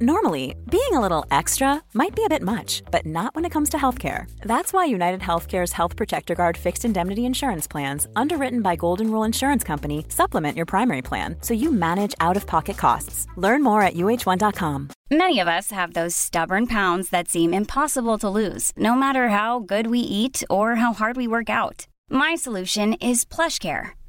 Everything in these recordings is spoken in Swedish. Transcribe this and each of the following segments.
Normally, being a little extra might be a bit much, but not when it comes to healthcare. That's why United Healthcare's Health Protector Guard fixed indemnity insurance plans, underwritten by Golden Rule Insurance Company, supplement your primary plan so you manage out-of-pocket costs. Learn more at uh1.com. Many of us have those stubborn pounds that seem impossible to lose, no matter how good we eat or how hard we work out. My solution is PlushCare.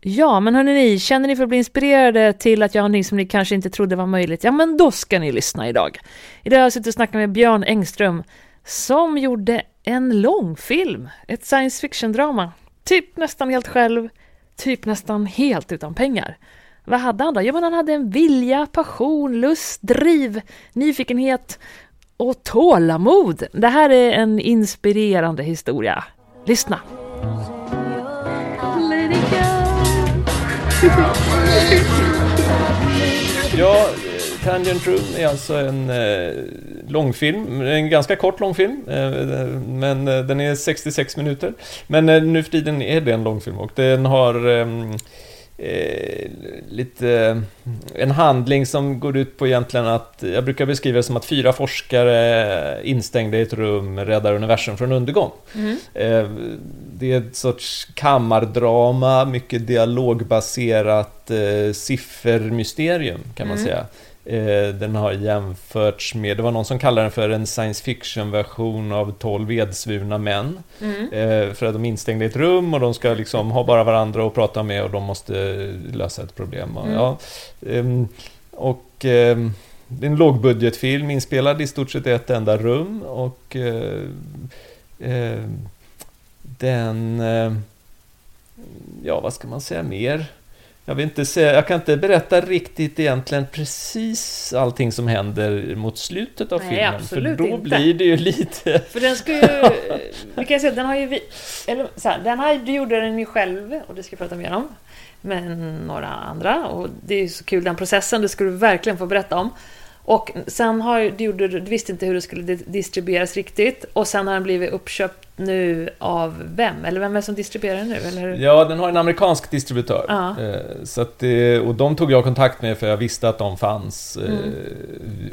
Ja, men hörrni, känner ni för att bli inspirerade till att göra någonting som ni kanske inte trodde var möjligt? Ja, men då ska ni lyssna idag. Idag har jag suttit och snackat med Björn Engström som gjorde en långfilm, ett science fiction-drama. Typ nästan helt själv, typ nästan helt utan pengar. Vad hade han då? Ja, men han hade en vilja, passion, lust, driv, nyfikenhet och tålamod. Det här är en inspirerande historia. Lyssna! Ja, Tangent Room är alltså en långfilm, en ganska kort långfilm, men den är 66 minuter. Men nu för tiden är det en långfilm och den har lite en handling som går ut på egentligen att, jag brukar beskriva det som att 4 forskare instängda i ett rum räddar universum från undergång. Det är ett sorts kammardrama, mycket dialogbaserat siffermysterium kan man säga. Den har jämförts med, det var någon som kallade den för en science fiction-version av 12 edsvurna män. För att de är instängda i ett rum och de ska liksom ha bara varandra att prata med och de måste lösa ett problem. Det är en lågbudgetfilm inspelad i stort sett i ett enda rum och vad ska man säga mer? Jag kan inte berätta riktigt egentligen precis allting som händer mot slutet av filmen. Nej, för då inte. Blir det ju lite... För den ska ju... Vi kan säga, den har ju... du gjorde den ju själv och det ska jag prata mer om. Men några andra. Och det är ju så kul den processen, det skulle du verkligen få berätta om. Och sen du visste inte hur det skulle distribueras riktigt. Och sen har den blivit uppköpt nu av vem? Eller vem är det som distribuerar den nu? Eller? Ja, den har en amerikansk distributör. Ja. Så att och de tog jag kontakt med för jag visste att de fanns.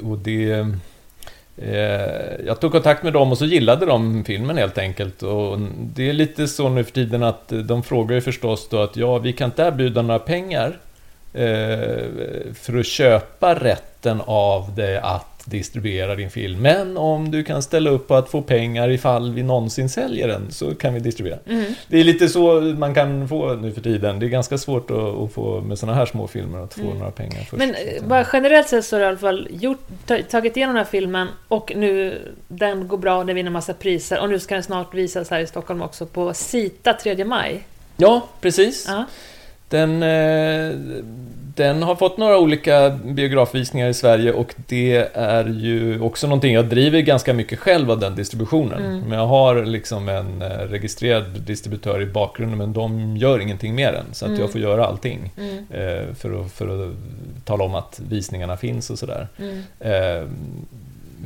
Och det... Jag tog kontakt med dem och så gillade de filmen helt enkelt. Och det är lite så nu för tiden att de frågar ju förstås då att ja, vi kan inte erbjuda några pengar för att köpa rätten av dig att distribuera din film. Men om du kan ställa upp på att få pengar ifall vi någonsin säljer den så kan vi distribuera. Det är lite så man kan få nu för tiden. Det är ganska svårt att få med såna här små filmer att få några pengar först. Men bara generellt sett så har du i alla fall tagit igenom den här filmen och nu den går bra och den vinner massa priser och nu ska den snart visas här i Stockholm också på Sita 3 maj. Ja, precis. Ja. Den har fått några olika biografvisningar i Sverige och det är ju också någonting jag driver ganska mycket själv av den distributionen. Men jag har liksom en registrerad distributör i bakgrunden men de gör ingenting med den så att jag får göra allting för att tala om att visningarna finns och sådär.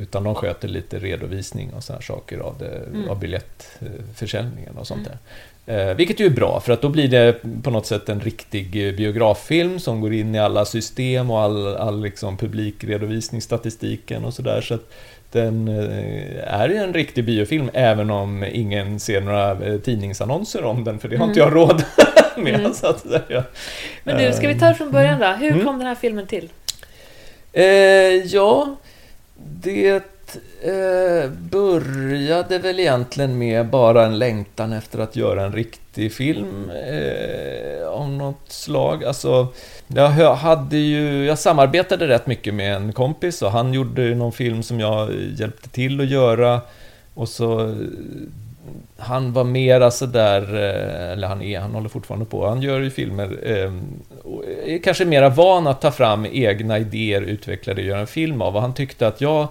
Utan de sköter lite redovisning och sådana saker av biljettförsäljningen och sånt där. Vilket ju är bra för att då blir det på något sätt en riktig biograffilm som går in i alla system och all liksom publikredovisningsstatistiken och sådär så att den är ju en riktig biofilm även om ingen ser några tidningsannonser om den för det har inte jag råd med. Så att säga. Men du, ska vi ta det från början då? Hur kom den här filmen till? Det började väl egentligen med bara en längtan efter att göra en riktig film om något slag. Alltså, jag samarbetade rätt mycket med en kompis och han gjorde någon film som jag hjälpte till att göra Och så han var mera så där, eller han håller fortfarande på. Han gör ju filmer och är kanske mera van att ta fram egna idéer, utveckla det och göra en film av. Och han tyckte att jag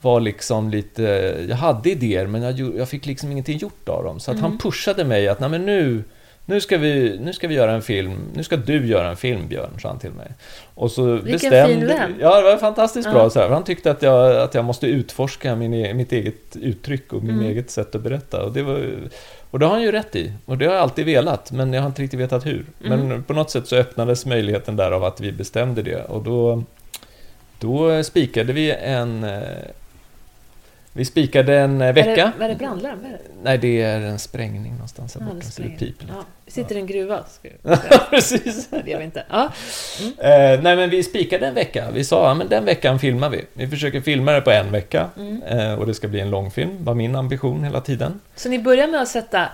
var liksom lite, jag hade idéer men jag fick liksom ingenting gjort av dem. Så att han pushade mig att nej men nu ska vi göra en film. Nu ska du göra en film, Björn, sa han till mig. Och så bestämde. Ja, det var fantastiskt bra så här. Han tyckte att jag måste utforska mitt eget uttryck och min eget sätt att berätta, och det har han ju rätt i. Och det har jag alltid velat, men jag har inte riktigt vetat hur. Men på något sätt så öppnades möjligheten där av att vi bestämde det, och då spikade vi en vecka. Vad är det brandlarm? Nej, det är en sprängning någonstans här borta. Sitter en gruva. Precis. Det vet inte. Ja. Mm. Nej, men vi spikade en vecka. Vi sa, men den veckan filmar vi. Vi försöker filma det på en vecka. Och det ska bli en lång film. Var min ambition hela tiden. Så ni började med att sätta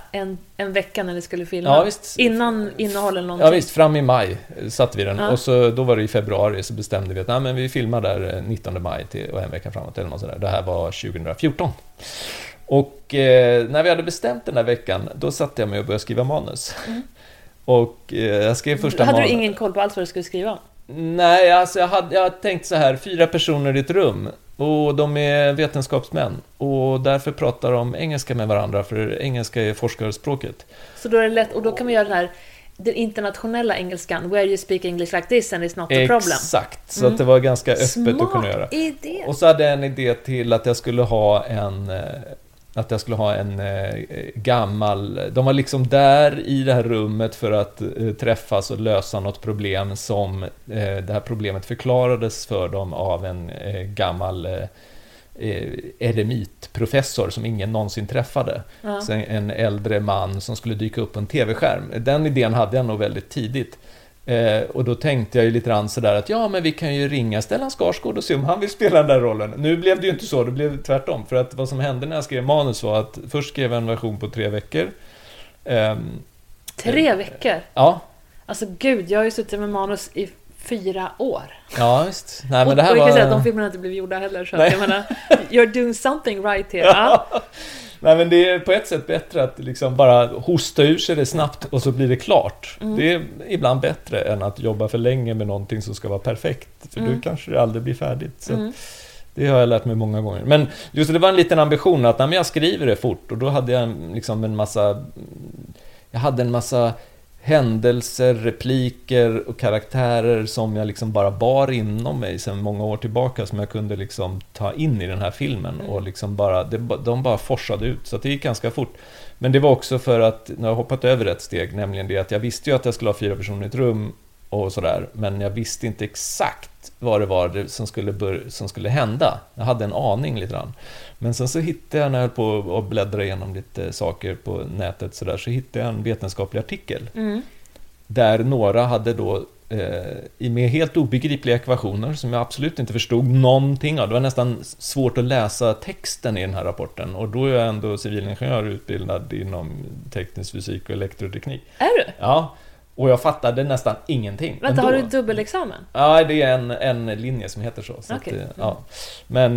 en vecka när ni skulle filma? Ja, visst. Innan innehållen någonting? Ja, visst. Fram i maj satte vi den. Ja. Och så, då var det i februari, så bestämde vi att nej, men vi filmar där 19 maj till, och en vecka framåt eller något sådär. Det här var 2014. Och när vi hade bestämt den här veckan, då satte jag mig och började skriva manus. Och jag skrev första manus. Hade du ingen koll på allt vad du skulle skriva? Nej, alltså jag tänkt så här, 4 personer i ett rum, och de är vetenskapsmän, och därför pratar de engelska med varandra, för engelska är forskarspråket. Så då är det lätt, och då kan man göra den internationella engelskan, where you speak English like this and it's not a problem. Exakt, så att det var ganska öppet. Smart att kunna göra. Idé. Och så hade jag en idé till att jag skulle ha en gammal... De var liksom där i det här rummet för att träffas och lösa något problem som... det här problemet förklarades för dem av en gammal... eremitprofessor som ingen någonsin träffade. Ja. Så en äldre man som skulle dyka upp på en tv-skärm. Den idén hade jag nog väldigt tidigt. Och då tänkte jag ju lite grann sådär att ja, men vi kan ju ringa Stellan Skarsgård och se om han vill spela den där rollen. Nu blev det ju inte så, det blev tvärtom. För att vad som hände när jag skrev manus var att först skrev jag en version på 3 veckor. 3 veckor? Ja. Alltså gud, jag har ju suttit med manus i 4 år. Ja, just. Nej, men det här och jag kan säga att de filmerna inte blev gjorda heller. Så jag menar, you're doing something right here. Ja. Ja. Nej, men det är på ett sätt bättre att liksom bara hosta ur sig det snabbt och så blir det klart. Det är ibland bättre än att jobba för länge med någonting som ska vara perfekt. För du kanske det aldrig blir färdigt. Så det har jag lärt mig många gånger. Men just det var en liten ambition att när jag skriver det fort, och då hade jag liksom en massa händelser, repliker och karaktärer som jag liksom bara bar inom mig sedan många år tillbaka, som jag kunde liksom ta in i den här filmen och liksom bara, de bara forsade ut, så att det gick ganska fort. Men det var också för att, när jag hoppat över ett steg, nämligen det att jag visste ju att jag skulle ha 4 personer i ett rum och sådär, men jag visste inte exakt vad det var som skulle hända. Jag hade en aning lite grann. Men sen så hittade jag, när jag höll på och bläddra igenom lite saker på nätet så där, så hittade jag en vetenskaplig artikel där några hade då med helt obegripliga ekvationer som jag absolut inte förstod någonting av. Det var nästan svårt att läsa texten i den här rapporten, och då är jag ändå civilingenjör utbildad inom teknisk fysik och elektroteknik. Är du? Ja. Och jag fattade nästan ingenting. Vänta, ändå. Har du dubbelexamen? Ja, det är en linje som heter så. Okay. Att, ja. Men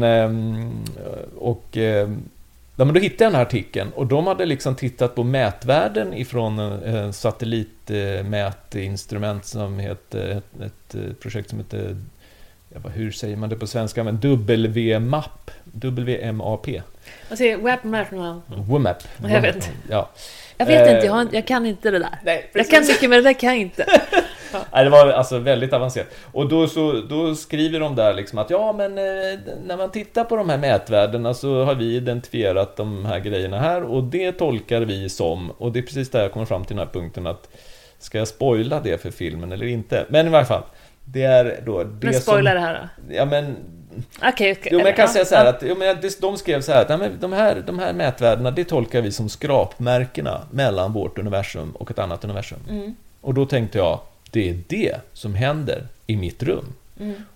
då hittade jag den här artikeln, och de hade liksom tittat på mätvärden ifrån en satellitmätinstrument som heter ett projekt som heter, hur säger man det på svenska, men WMAP. WMAP. Alltså WMAP. Jag vet inte. Ja. Jag vet inte, jag kan inte det där. Nej, jag kan mycket, men det där kan jag inte. Ja. Nej, det var alltså väldigt avancerat. Och då skriver de där liksom att ja, men när man tittar på de här mätvärdena så har vi identifierat de här grejerna här, och det tolkar vi som, och det är precis där jag kommer fram till den här punkten, att ska jag spoila det för filmen eller inte? Men i varje fall, det är då det. Men spoila det här då? Ja, men... Okay. Jo, men jag kan säga så här att de skrev så här att nej, de här mätvärdena, det tolkar vi som skrapmärkena mellan vårt universum och ett annat universum. Och då tänkte jag, det är det som händer i mitt rum.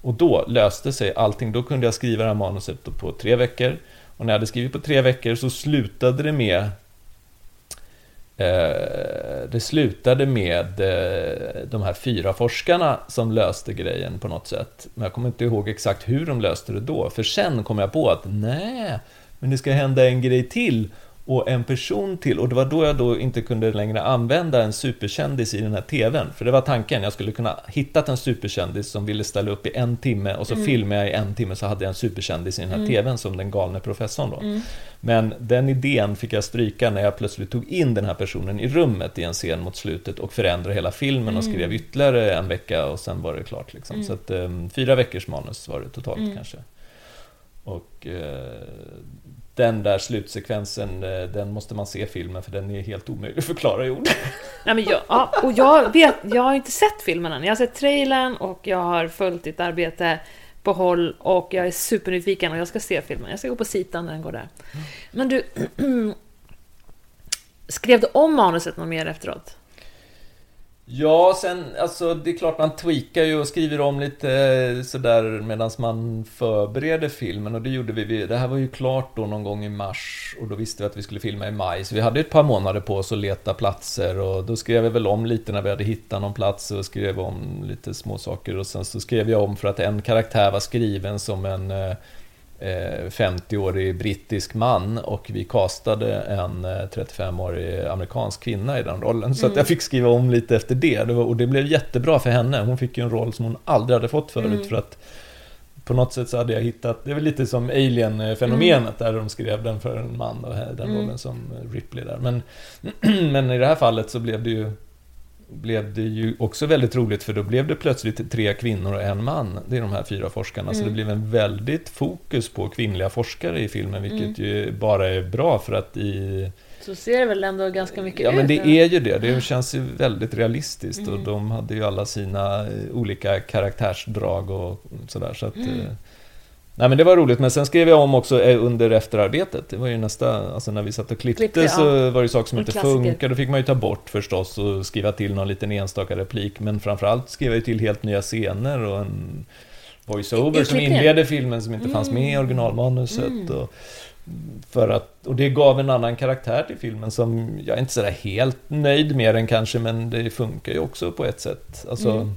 Och då löste sig allting. Då kunde jag skriva det här manuset på 3 veckor, och när jag hade skrivit på 3 veckor så slutade det med de här 4 forskarna som löste grejen på något sätt. Men jag kommer inte ihåg exakt hur de löste det då. För sen kom jag på att nej, Men det ska hända en grej till och en person till. Och det var då jag då inte kunde längre använda en superkändis i den här tvn. För det var tanken, jag skulle kunna hitta en superkändis som ville ställa upp i en timme. Och så filmade jag i en timme, så hade jag en superkändis i den här tvn som den galne professorn då. Men den idén fick jag stryka när jag plötsligt tog in den här personen i rummet i en scen mot slutet och förändrade hela filmen och skrev ytterligare en vecka och sen var det klart liksom. Så att 4 veckors manus var det totalt kanske. Och den där slutsekvensen, den måste man se filmen, för den är helt omöjlig att förklara i ord. Nej, men jag har inte sett filmen än. Jag har sett trailern och jag har följt ditt arbete på håll och jag är supernyfiken och jag ska se filmen. Jag ska gå på Sita när den går där. Men du, skrev du om manuset något mer efteråt? Ja, sen, alltså det är klart man tweakar ju och skriver om lite sådär medan man förbereder filmen, och det gjorde vi. Det här var ju klart då någon gång i mars och då visste vi att vi skulle filma i maj, så vi hade ett par månader på oss att leta platser, och då skrev vi väl om lite när vi hade hittat någon plats och skrev om lite små saker, och sen så skrev jag om för att en karaktär var skriven som en 50-årig brittisk man och vi kastade en 35-årig amerikansk kvinna i den rollen, så att jag fick skriva om lite efter det, och det blev jättebra för henne. Hon fick ju en roll som hon aldrig hade fått förut, för att på något sätt så hade jag hittat, det är väl lite som Alien-fenomenet där de skrev den för en man och den rollen som Ripley där, men i det här fallet så blev det ju också väldigt roligt, för då blev det plötsligt 3 kvinnor och en man. Det är de här 4 forskarna. Så det blev en väldigt fokus på kvinnliga forskare i filmen, vilket ju bara är bra, för att i... Så ser det väl ändå ganska mycket ut. Ja, men det är ju det. Det känns ju väldigt realistiskt. Och de hade ju alla sina olika karaktärsdrag och sådär. Så att... Nej, men det var roligt, men sen skrev jag om också under efterarbetet. Det var ju nästa, alltså när vi satt och klippte så var det saker som inte funkar. Då fick man ju ta bort förstås och skriva till någon liten enstaka replik, men framförallt skrev jag ju till helt nya scener och en voiceover som inledde filmen som inte fanns med i originalmanuset. Och det gav en annan karaktär till filmen som jag är inte sådär helt nöjd med den kanske, men det funkar ju också på ett sätt. Alltså...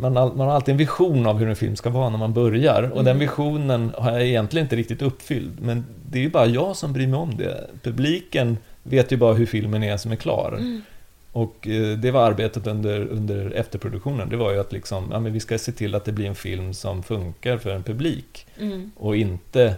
Man har alltid en vision av hur en film ska vara när man börjar. Och den visionen har jag egentligen inte riktigt uppfylld. Men det är ju bara jag som bryr mig om det. Publiken vet ju bara hur filmen är som är klar. Och det var arbetet under efterproduktionen. Det var ju att liksom, ja, men vi ska se till att det blir en film som funkar för en publik. Och inte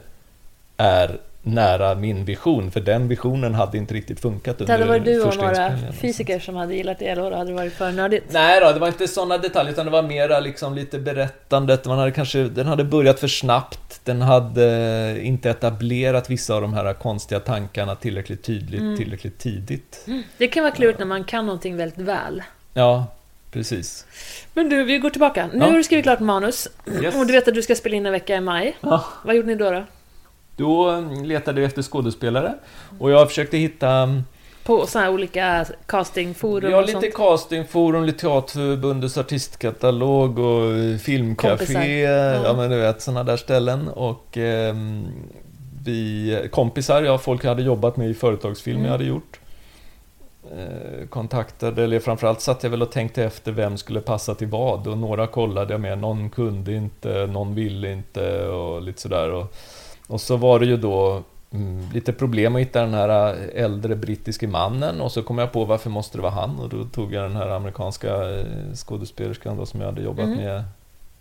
är nära min vision, för den visionen hade inte riktigt funkat under första inspelningen. Det var du och några fysiker som hade gillat det, eller hade det varit för nördigt? Nej då, det var inte sådana detaljer, utan det var mera liksom lite berättandet. Den hade börjat för snabbt, den hade inte etablerat vissa av de här konstiga tankarna tillräckligt tydligt, tillräckligt tidigt. Det kan vara klurigt när man kan någonting väldigt väl. Ja, precis. Men du, vi går tillbaka. Nu har du skrivit klart manus, och du vet att du ska spela in en vecka i maj. Vad gjorde ni då? Då letade jag efter skådespelare och jag försökte hitta... På sådana här olika castingforum och sånt? Ja, lite castingforum, lite teaterförbundets artistkatalog och filmcafé, ja men du vet, sådana där ställen. Och folk jag hade jobbat med i företagsfilm jag hade gjort. Kontaktade, eller framförallt satt jag väl och tänkte efter vem skulle passa till vad, och några kollade jag med, någon kunde inte, någon ville inte och lite sådär. Och så var det ju då lite problem att hitta den här äldre brittiske mannen, och så kom jag på varför måste det vara han, och då tog jag den här amerikanska skådespelerskan då, som jag hade jobbat med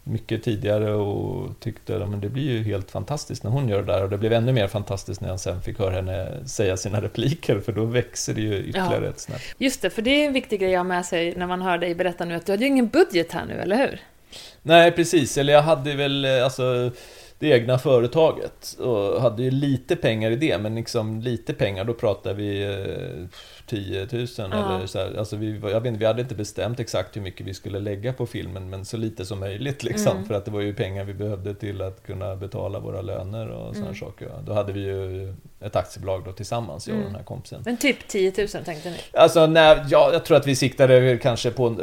mycket tidigare, och tyckte att det blir ju helt fantastiskt när hon gör det där, och det blev ännu mer fantastiskt när jag sen fick höra henne säga sina repliker, för då växer det ju ytterligare ett snabbt. Just det, för det är en viktig grej jag har med sig när man hör dig berätta nu, att du hade ju ingen budget här nu, eller hur? Nej, precis, eller jag hade väl alltså... det egna företaget och hade ju lite pengar i det, men liksom lite pengar, då pratar vi 10 000 eller så här. Alltså vi hade inte bestämt exakt hur mycket vi skulle lägga på filmen, men så lite som möjligt liksom, för att det var ju pengar vi behövde till att kunna betala våra löner och sådana saker. Då hade vi ju ett aktiebolag då tillsammans, jag och den här kompisen. Men typ 10 000 tänkte ni? Alltså, jag tror att vi siktade kanske på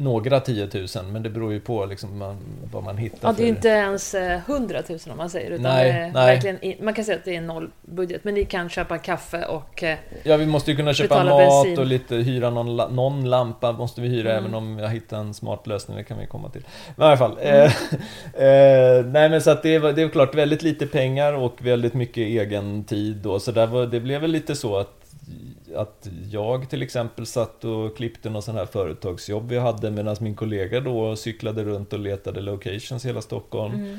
några 10 000, men det beror ju på liksom vad man hittar. Ja, det är ju inte ens 100 000 om man säger, utan verkligen, man kan säga att det är en nollbudget, men ni kan köpa kaffe och ja, vi måste ju kunna köpa mat bensin. Och lite hyra någon lampa måste vi hyra, även om jag hittar en smart lösning, det kan vi komma till. Men i alla fall, nej, men så att det är klart väldigt lite pengar och väldigt mycket egen tid då, så det blev väl lite så att jag till exempel satt och klippte någon sån här företagsjobb jag hade, medan min kollega då cyklade runt och letade locations i hela Stockholm,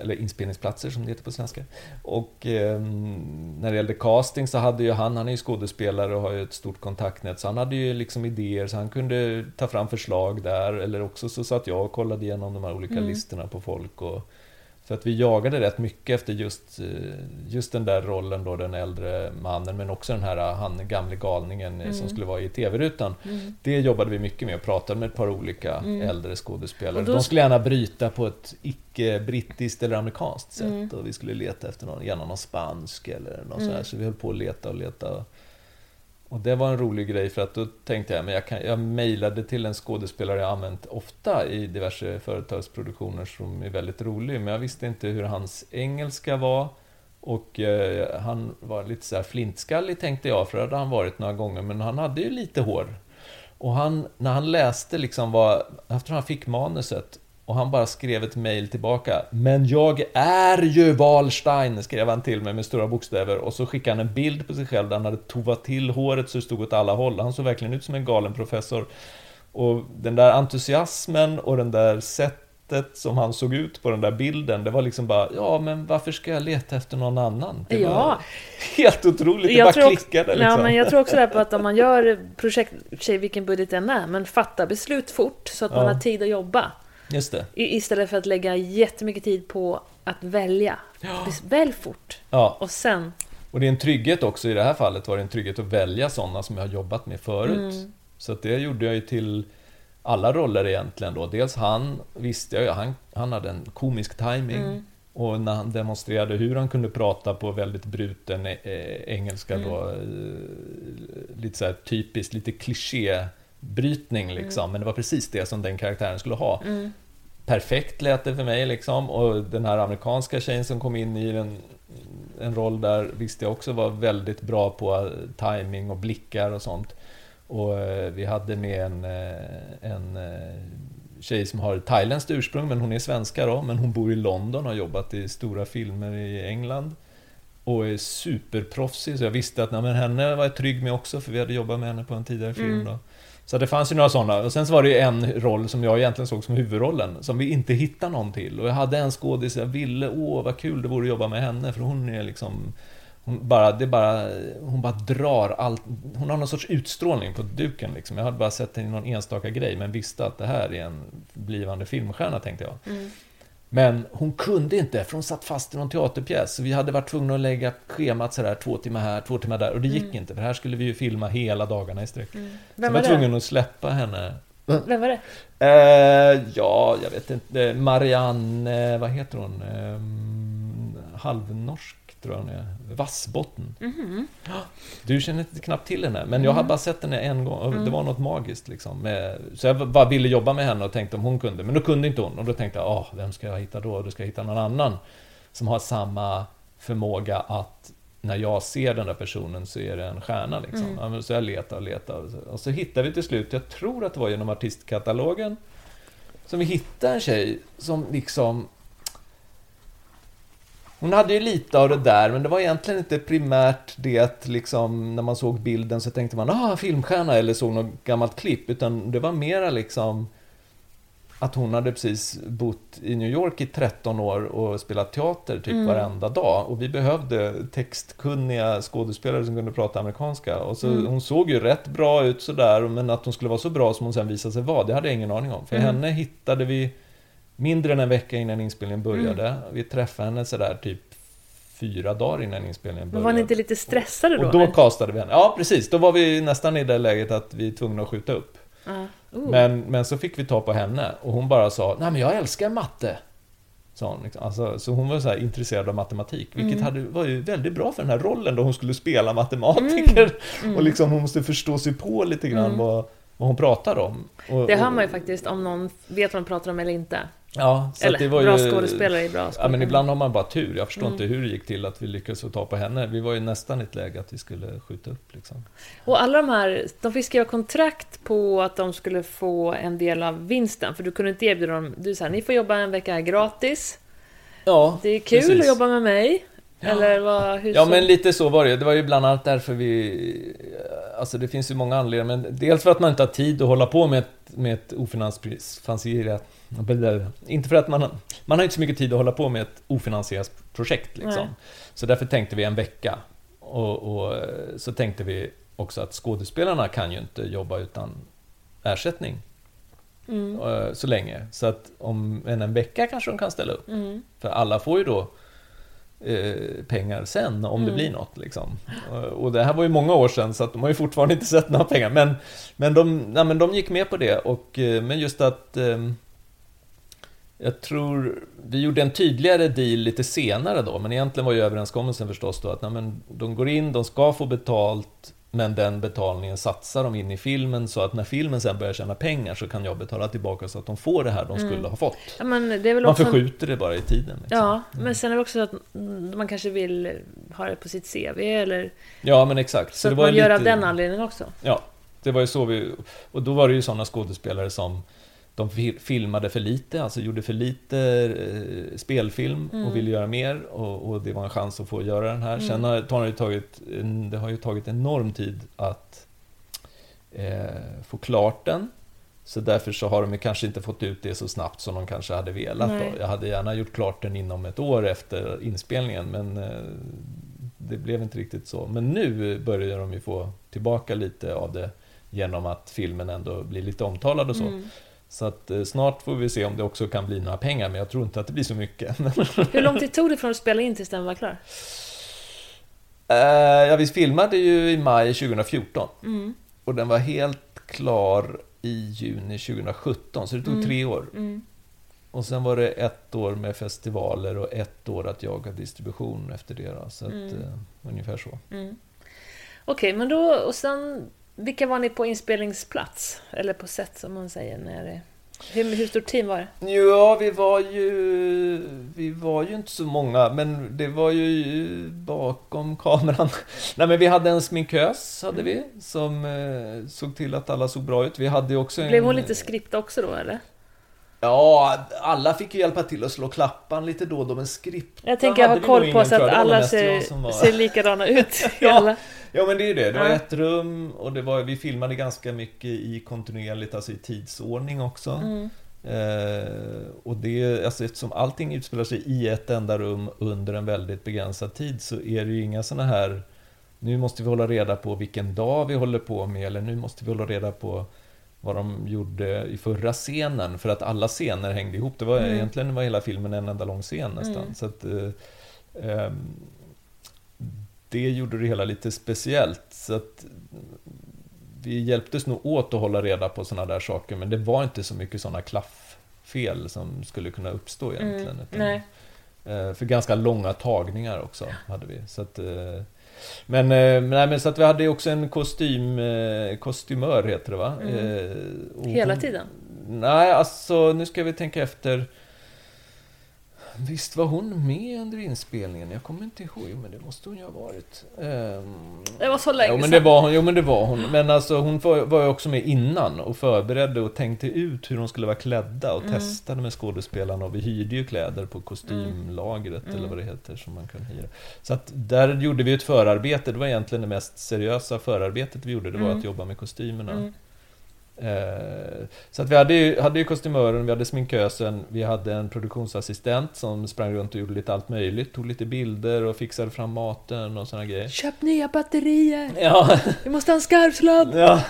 eller inspelningsplatser som det heter på svenska. Och när det gällde casting så hade ju han är ju skådespelare och har ju ett stort kontaktnät, så han hade ju liksom idéer, så han kunde ta fram förslag där, eller också så satt jag och kollade igenom de här olika listorna på folk, och så att vi jagade rätt mycket efter just den där rollen då, den äldre mannen, men också den här han gamle galningen som skulle vara i tv-rutan. Det jobbade vi mycket med och pratade med ett par olika äldre skådespelare. De skulle gärna bryta på ett icke-brittiskt eller amerikanskt sätt, och vi skulle leta efter någon, gärna någon spansk eller något så här. Så vi höll på att leta. Och det var en rolig grej, för att då tänkte jag, men jag mejlade till en skådespelare jag använt ofta i diverse företagsproduktioner som är väldigt rolig, men jag visste inte hur hans engelska var, och han var lite så här flintskallig tänkte jag, för det hade han varit några gånger, men han hade ju lite hår. Och när han läste liksom efter han fick manuset, och han bara skrev ett mejl tillbaka. Men jag är ju Wahlstein, skrev han till mig med stora bokstäver. Och så skickade han en bild på sig själv där han hade tovat till håret så det stod åt alla håll. Han såg verkligen ut som en galen professor. Och den där entusiasmen och den där sättet som han såg ut på den där bilden. Det var liksom bara, ja men varför ska jag leta efter någon annan? Det var helt otroligt, det bara klickade. Liksom. Ja, men jag tror också där på att om man gör projekt, vilken budget den är, men fatta beslut fort så att man har tid att jobba. Just det. Istället för att lägga jättemycket tid på att välja. Välj fort. Ja. Och sen... Och det är en trygghet också, i det här fallet var det en trygghet att välja sådana som jag har jobbat med förut. Så att det gjorde jag ju till alla roller egentligen då. Dels han, visste jag ju, han hade en komisk timing. Och när han demonstrerade hur han kunde prata på väldigt bruten engelska då, lite så här typiskt, lite kliché brytning liksom, men det var precis det som den karaktären skulle ha. Perfekt lät det för mig liksom, och den här amerikanska tjejen som kom in i en roll där, visste jag också var väldigt bra på timing och blickar och sånt. Och vi hade med en tjej som har thailändskt ursprung, men hon är svenska då, men hon bor i London och har jobbat i stora filmer i England och är superproffsig, så jag visste att henne var jag trygg med också, för vi hade jobbat med henne på en tidigare film då. Så det fanns ju några sådana. Och sen så var det ju en roll som jag egentligen såg som huvudrollen, som vi inte hittade någon till. Och jag hade en skådis, jag ville, vad kul det vore att jobba med henne. För hon är liksom, hon bara drar allt. Hon har någon sorts utstrålning på duken liksom. Jag hade bara sett henne i någon enstaka grej, men visste att det här är en blivande filmstjärna, tänkte jag. Men hon kunde inte, för hon satt fast i någon teaterpjäs. Så vi hade varit tvungna att lägga schemat sådär, 2 timmar här, 2 timmar där. Och det gick inte, för här skulle vi ju filma hela dagarna i sträck. Så jag var tvungen att släppa henne. Vem var det? Jag vet inte. Marianne, vad heter hon? Halvnorsk tror jag hon är. Vassbotten. Du känner inte knappt till henne, men jag hade bara sett henne en gång och det var något magiskt liksom. Så jag bara ville jobba med henne och tänkte om hon kunde, men då kunde inte hon, och då tänkte jag, vem ska jag hitta då? Då ska jag hitta någon annan som har samma förmåga, att när jag ser den där personen så är det en stjärna liksom. Så jag letar och så hittade vi till slut, jag tror att det var genom artistkatalogen som vi hittade en tjej som liksom, hon hade ju lite av det där, men det var egentligen inte primärt det att liksom, när man såg bilden så tänkte man filmstjärna, eller såg något gammalt klipp, utan det var mera liksom att hon hade precis bott i New York i 13 år och spelat teater typ varenda dag, och vi behövde textkunniga skådespelare som kunde prata amerikanska, och så hon såg ju rätt bra ut så där, men att hon skulle vara så bra som hon sen visade sig vara, det hade jag ingen aning om, för henne hittade vi mindre än en vecka innan inspelningen började. Vi träffade henne sådär typ 4 dagar innan inspelningen började. Men var ni inte lite stressade då? Och då castade vi henne. Ja, precis. Då var vi nästan i det läget att vi är tvungna att skjuta upp. Men så fick vi ta på henne. Och hon bara sa, nej men jag älskar matte. Sån, liksom. Alltså, så hon var så här intresserad av matematik, vilket var ju väldigt bra för den här rollen då hon skulle spela matematiker. Och liksom, hon måste förstå sig på lite grann vad vad hon pratar om. Och, det hör man ju faktiskt om någon vet vad hon pratar om eller inte. Ja, så eller, det var ju, bra skådespelare är bra skådespelare. Ja, men ibland har man bara tur. Jag förstår inte hur det gick till att vi lyckades ta på henne. Vi var ju nästan i ett läge att vi skulle skjuta upp. Liksom. Och alla de här, de fick skriva kontrakt på att de skulle få en del av vinsten. För du kunde inte erbjuda dem, du sa ni får jobba en vecka här gratis. Ja, det är kul precis. Att jobba med mig. Ja. Eller vad, hur ja, så? Men lite så var det. Det var ju bland annat därför vi... Alltså det finns ju många anledningar. Men dels för att man inte har tid att hålla på med ett ofinansierat... Inte för att man har inte så mycket tid att hålla på med ett ofinansierat projekt. Liksom. Så därför tänkte vi en vecka. Och så tänkte vi också att skådespelarna kan ju inte jobba utan ersättning. Så länge. Så att om en vecka kanske de kan ställa upp. För alla får ju då... pengar sen om det blir något liksom. Och det här var ju många år sedan så att de har ju fortfarande inte sett några pengar men de gick med på det och, men just att jag tror vi gjorde en tydligare deal lite senare då, men egentligen var ju överenskommelsen förstås då att nej, men de går in, de ska få betalt men den betalningen satsar de in i filmen så att när filmen sen börjar tjäna pengar så kan jag betala tillbaka så att de får det här de skulle ha fått. Ja, men det är väl man också... förskjuter det bara i tiden. Liksom. Ja, men sen är det också att man kanske vill ha det på sitt CV eller... Ja, men exakt. Så det man var gör lite... av den anledningen också. Ja, det var ju så vi... Och då var det ju sådana skådespelare som de filmade för lite, alltså gjorde för lite spelfilm och ville göra mer och det var en chans att få göra den här. Sen har det ju tagit enorm tid att få klart den. Så därför så har de kanske inte fått ut det så snabbt som de kanske hade velat. Jag hade gärna gjort klart den inom ett år efter inspelningen, men det blev inte riktigt så. Men nu börjar de ju få tillbaka lite av det genom att filmen ändå blir lite omtalad och så. Så att snart får vi se om det också kan bli några pengar, men jag tror inte att det blir så mycket. Hur lång tid tog det från att spela in tills den var klar? Ja, vi filmade ju i maj 2014 och den var helt klar i juni 2017, så det tog 3 år. Och sen var det 1 år med festivaler och 1 år att jaga distribution efter det då, så att, ungefär så. Okej, men då, och sen... Vilka var ni på inspelningsplats? Eller på set som man säger. När det... hur stort team var det? Ja, vi var ju inte så många. Men det var ju bakom kameran. Nej, men vi hade en sminkös hade vi, som såg till att alla såg bra ut. Vi hade också en... Blev hon lite skript också då, eller? Ja, alla fick ju hjälpa till att slå klappan lite då, men skript. Jag tänker jag har koll på så att alla ser likadana ut. Ja, men det är ju det. Det var ett rum och det var, vi filmade ganska mycket i kontinuerligt, alltså i tidsordning också. Och det, alltså, eftersom allting utspelar sig i ett enda rum under en väldigt begränsad tid så är det ju inga såna här, nu måste vi hålla reda på vilken dag vi håller på med eller nu måste vi hålla reda på vad de gjorde i förra scenen, för att alla scener hängde ihop. Det var egentligen var hela filmen en enda lång scen nästan. Så att, det gjorde det hela lite speciellt. Så att vi hjälptes nog åt att hålla reda på såna där saker, men det var inte så mycket såna klafffel som skulle kunna uppstå egentligen. För ganska långa tagningar också hade vi. Så att, men så att vi hade också en kostymör heter det, va? Hela tiden? Nej, alltså nu ska vi tänka efter. Visst var hon med under inspelningen? Jag kommer inte ihåg, men det måste hon ju ha varit. Det var så länge sedan. Jo, men det var hon. Men alltså, hon var ju också med innan och förberedde och tänkte ut hur hon skulle vara klädda och testade med skådespelarna. Och vi hyrde ju kläder på kostymlagret eller vad det heter som man kunde hyra. Så att där gjorde vi ett förarbete. Det var egentligen det mest seriösa förarbetet vi gjorde. Det var att jobba med kostymerna. Så att vi hade ju kostymören, vi hade sminkösen, vi hade en produktionsassistent som sprang runt och gjorde lite allt möjligt, tog lite bilder och fixade fram maten och såna grejer. Köp nya batterier! Ja. Vi måste ha en skarpsladd! Ja,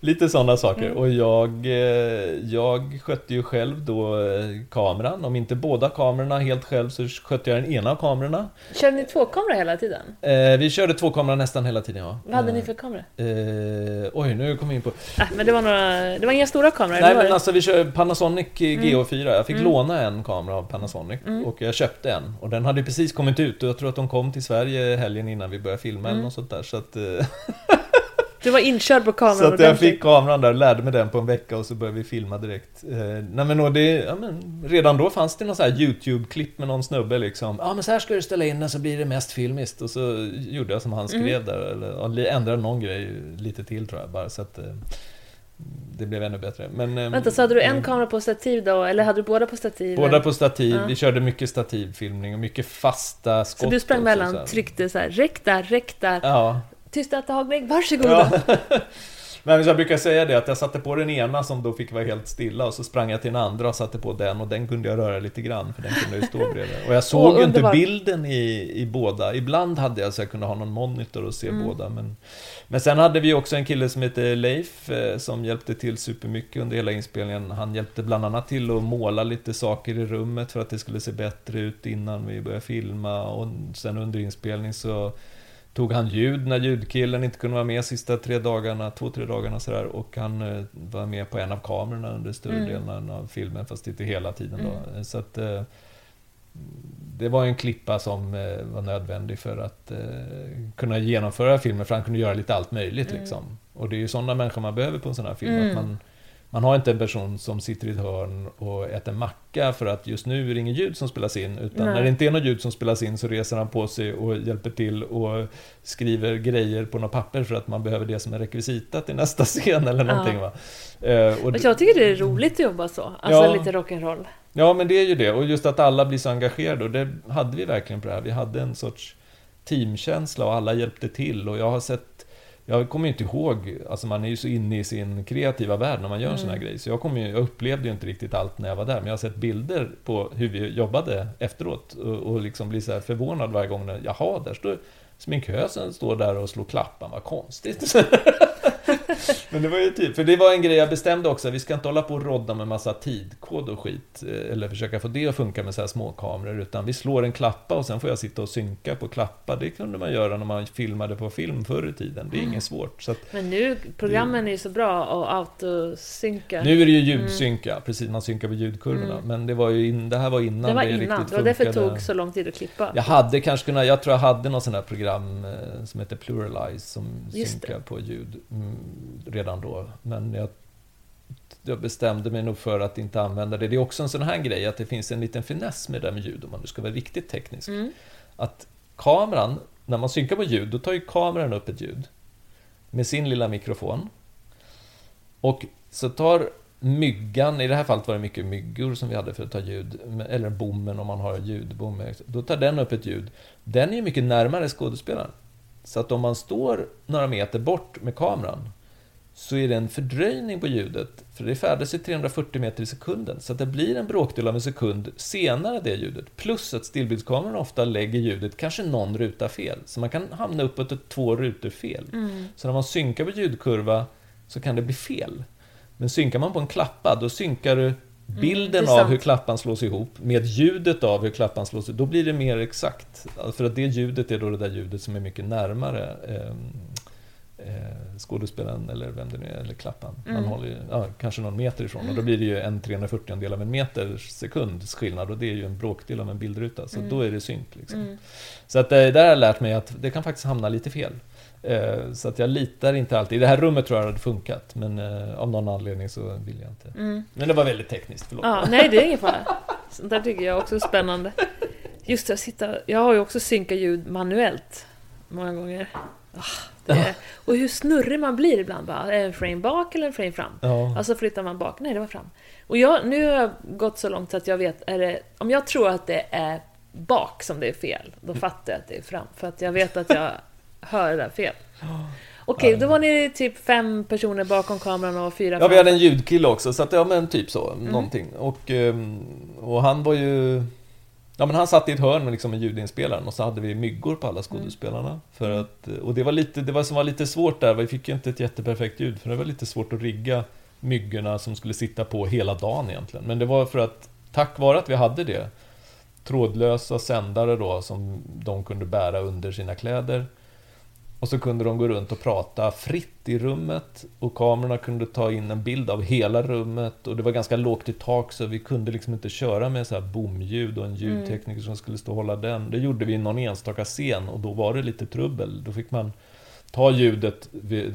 lite sådana saker. Och jag skötte ju själv då kameran, om inte båda kamerorna helt själv så skötte jag den ena av kamerorna. Körde ni 2 kameror hela tiden? Vi körde 2 kameror nästan hela tiden, ja. Vad hade ni för kameror? Oj, nu kom jag in på... men det var inga stora kameror? Nej, men alltså vi körde Panasonic GH4. Jag fick låna en kamera av Panasonic och jag köpte en. Och den hade precis kommit ut och jag tror att de kom till Sverige helgen innan vi började filma eller något sånt där. Så att... Du var inkörd på kameran. Så att jag fick kameran där, lärde mig den på en vecka och så började vi filma direkt. Redan då fanns det någon så här YouTube-klipp med någon snubbe liksom. Ja, men så här ska du ställa in den så blir det mest filmiskt. Och så gjorde jag som han skrev där. Eller ändrade någon grej lite till tror jag bara så att... det blev ännu bättre. Men, vänta, så hade du en kamera på stativ då? Eller hade du båda på stativ? Båda på stativ. Ja. Vi körde mycket stativfilmning och mycket fasta skott. Så du sprang mellan, så tryckte så här, räck där. Ja. Tysta ett tag, varsågoda. Ja. Men jag brukar säga det, att jag satte på den ena som då fick vara helt stilla och så sprang jag till den andra och satte på den och den kunde jag röra lite grann för den kunde ju stå bredvid. Och jag såg ju inte bilden i båda. Ibland hade jag så jag kunde ha någon monitor och se båda. Men sen hade vi också en kille som heter Leif som hjälpte till supermycket under hela inspelningen. Han hjälpte bland annat till att måla lite saker i rummet för att det skulle se bättre ut innan vi började filma, och sen under inspelning så tog han ljud när ljudkillen inte kunde vara med sista 2-3 dagarna sådär, och han var med på en av kamerorna under större delen av filmen, fast inte hela tiden då. Så att det var en klippa som var nödvändig för att kunna genomföra filmen, för han kunde göra lite allt möjligt liksom. Och det är ju sådana människor man behöver på en sån här film, att man har inte en person som sitter i ett hörn och äter macka för att just nu är det ingen ljud som spelas in, utan när det inte är något ljud som spelas in så reser han på sig och hjälper till och skriver grejer på något papper för att man behöver det som en rekvisita till nästa scen eller någonting. Va? Och jag tycker det är roligt att jobba så, alltså lite rock'n'roll. Ja, men det är ju det, och just att alla blir så engagerade, och det hade vi verkligen på det här. Vi hade en sorts teamkänsla och alla hjälpte till, och jag kommer inte ihåg, alltså man är ju så inne i sin kreativa värld när man gör en sån här grej, så jag upplevde ju inte riktigt allt när jag var där, men jag har sett bilder på hur vi jobbade efteråt och liksom blir så här förvånad varje gång när, jaha, där står sminkhösen står där och slår klappan, vad konstigt. Men det var ju typ, för det var en grej jag bestämde också, vi ska inte hålla på och rodda med massa tidkod och skit eller försöka få det att funka med så här små kameror, utan vi slår en klappa och sen får jag sitta och synka på klappa. Det kunde man göra när man filmade på film förr i tiden, det är inget svårt. Så att, men nu, programmen är ju så bra och autosynka. Nu är det ju ljudsynka, precis, man synkar på ljudkurvorna, men det var ju det här var innan riktigt funkade. Därför tog så lång tid att klippa. Jag tror jag hade någon sån här program som heter Pluralize som synkar på ljud redan då, men jag bestämde mig nog för att inte använda det. Det är också en sån här grej att det finns en liten finess med det där med ljud, om man nu ska vara riktigt teknisk, att kameran, när man synkar på ljud, då tar ju kameran upp ett ljud med sin lilla mikrofon, och så tar myggan, i det här fallet var det mycket myggor som vi hade för att ta ljud, eller bommen, om man har ljudbom, då tar den upp ett ljud, den är ju mycket närmare skådespelaren. Så att om man står några meter bort med kameran så är det en fördröjning på ljudet, för det färdas i 340 meter i sekunden, så att det blir en bråkdel av en sekund senare det ljudet, plus att stillbildskameran ofta lägger ljudet kanske någon ruta fel, så man kan hamna uppåt 2 rutor fel. Så när man synkar på ljudkurva så kan det bli fel, men synkar man på en klappa, då synkar du bilden av hur klappan slås ihop med ljudet av hur klappan slås ihop, då blir det mer exakt, för att det ljudet är då det där ljudet som är mycket närmare skådespelaren eller vem det nu är, eller klappan, man håller ju, kanske någon meter ifrån, och då blir det ju en 340-del av en meter sekunds skillnad, och det är ju en bråkdel av en bildruta, så då är det synk liksom. Så att det där har jag lärt mig att det kan faktiskt hamna lite fel. Så att jag litar inte alltid. I det här rummet tror jag det hade funkat, men av någon anledning så vill jag inte. Men det var väldigt tekniskt, förlåt. Ja, nej, det är ingen fara. Sånt där tycker jag också är spännande. Just det, jag har ju också synkat ljud manuellt många gånger. Och hur snurrig man blir ibland. Bara, en frame bak eller en frame fram? Ja. Alltså flyttar man bak, nej det var fram. Och nu har jag gått så långt att jag vet, om jag tror att det är bak som det är fel, då fattar jag att det är fram. För att jag vet att jag... hör det där fel. Okej, då var ni typ 5 personer bakom kameran och 4. Ja, vi hade en ljudkille också, så att men typ så någonting. Och han var ju han satt i ett hörn med liksom en ljudinspelare, och så hade vi myggor på alla skådespelarna för att, och det var lite svårt där. Vi fick ju inte ett jätteperfekt ljud, för det var lite svårt att rigga myggorna som skulle sitta på hela dagen egentligen, men det var för att tack vare att vi hade det trådlösa sändare då som de kunde bära under sina kläder. Och så kunde de gå runt och prata fritt i rummet, och kamerorna kunde ta in en bild av hela rummet, och det var ganska lågt i tak, så vi kunde liksom inte köra med så här bomljud och en ljudtekniker som skulle stå och hålla den. Det gjorde vi i någon enstaka scen, och då var det lite trubbel. Då fick man ta ljudet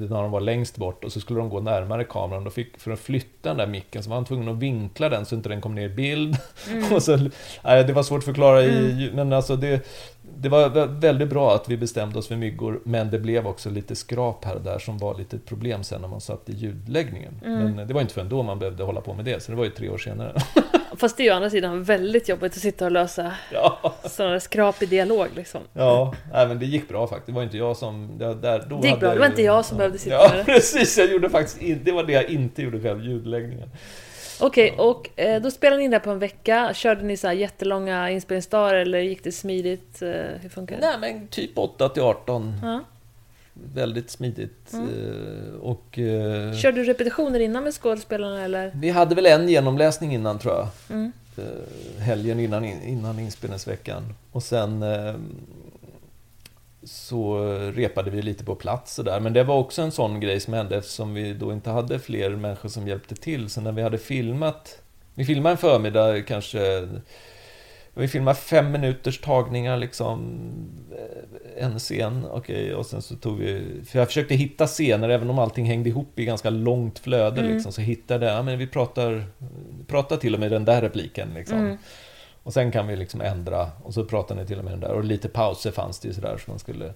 när de var längst bort och så skulle de gå närmare kameran. Då fick, för att flytta den där micken så var han tvungen att vinkla den så inte den kom ner i bild. Mm. Och så, det var svårt att förklara i, men alltså det var väldigt bra att vi bestämde oss för myggor, men det blev också lite skrap här och där som var lite ett problem sen när man satt i ljudläggningen. Mm. Men det var inte förrän då man behövde hålla på med det, så det var ju 3 år senare. Fast det är ju å andra sidan väldigt jobbigt att sitta och lösa sådana skrap i dialog liksom. Ja, men det gick bra faktiskt. Det var inte jag som... Det gick bra, det var inte jag som behövde sitta med det. Precis, jag gjorde faktiskt inte... Det var det jag inte gjorde själv, ljudläggningen. Okej, och då spelade ni in där på en vecka. Körde ni så här jättelånga inspelningsdagar eller gick det smidigt? Hur funkar det? Nej, men typ 8-18. Ja. Väldigt smidigt. Och, körde du repetitioner innan med skådespelarna? Eller? Vi hade väl en genomläsning innan, tror jag. Mm. Helgen innan inspelningsveckan. Och sen så repade vi lite på plats och där. Men det var också en sån grej som hände eftersom vi då inte hade fler människor som hjälpte till. Så när vi hade filmat... Vi filmade en förmiddag kanske... Vi filmade 5 minuters tagningar, liksom en scen, okej, och sen så tog vi, för jag försökte hitta scener även om allting hängde ihop i ganska långt flöde, liksom, så hittade jag, men vi pratar till och med den där repliken, liksom. Och sen kan vi liksom ändra, och så pratade ni till och med den där, och lite pauser fanns det ju sådär som man skulle...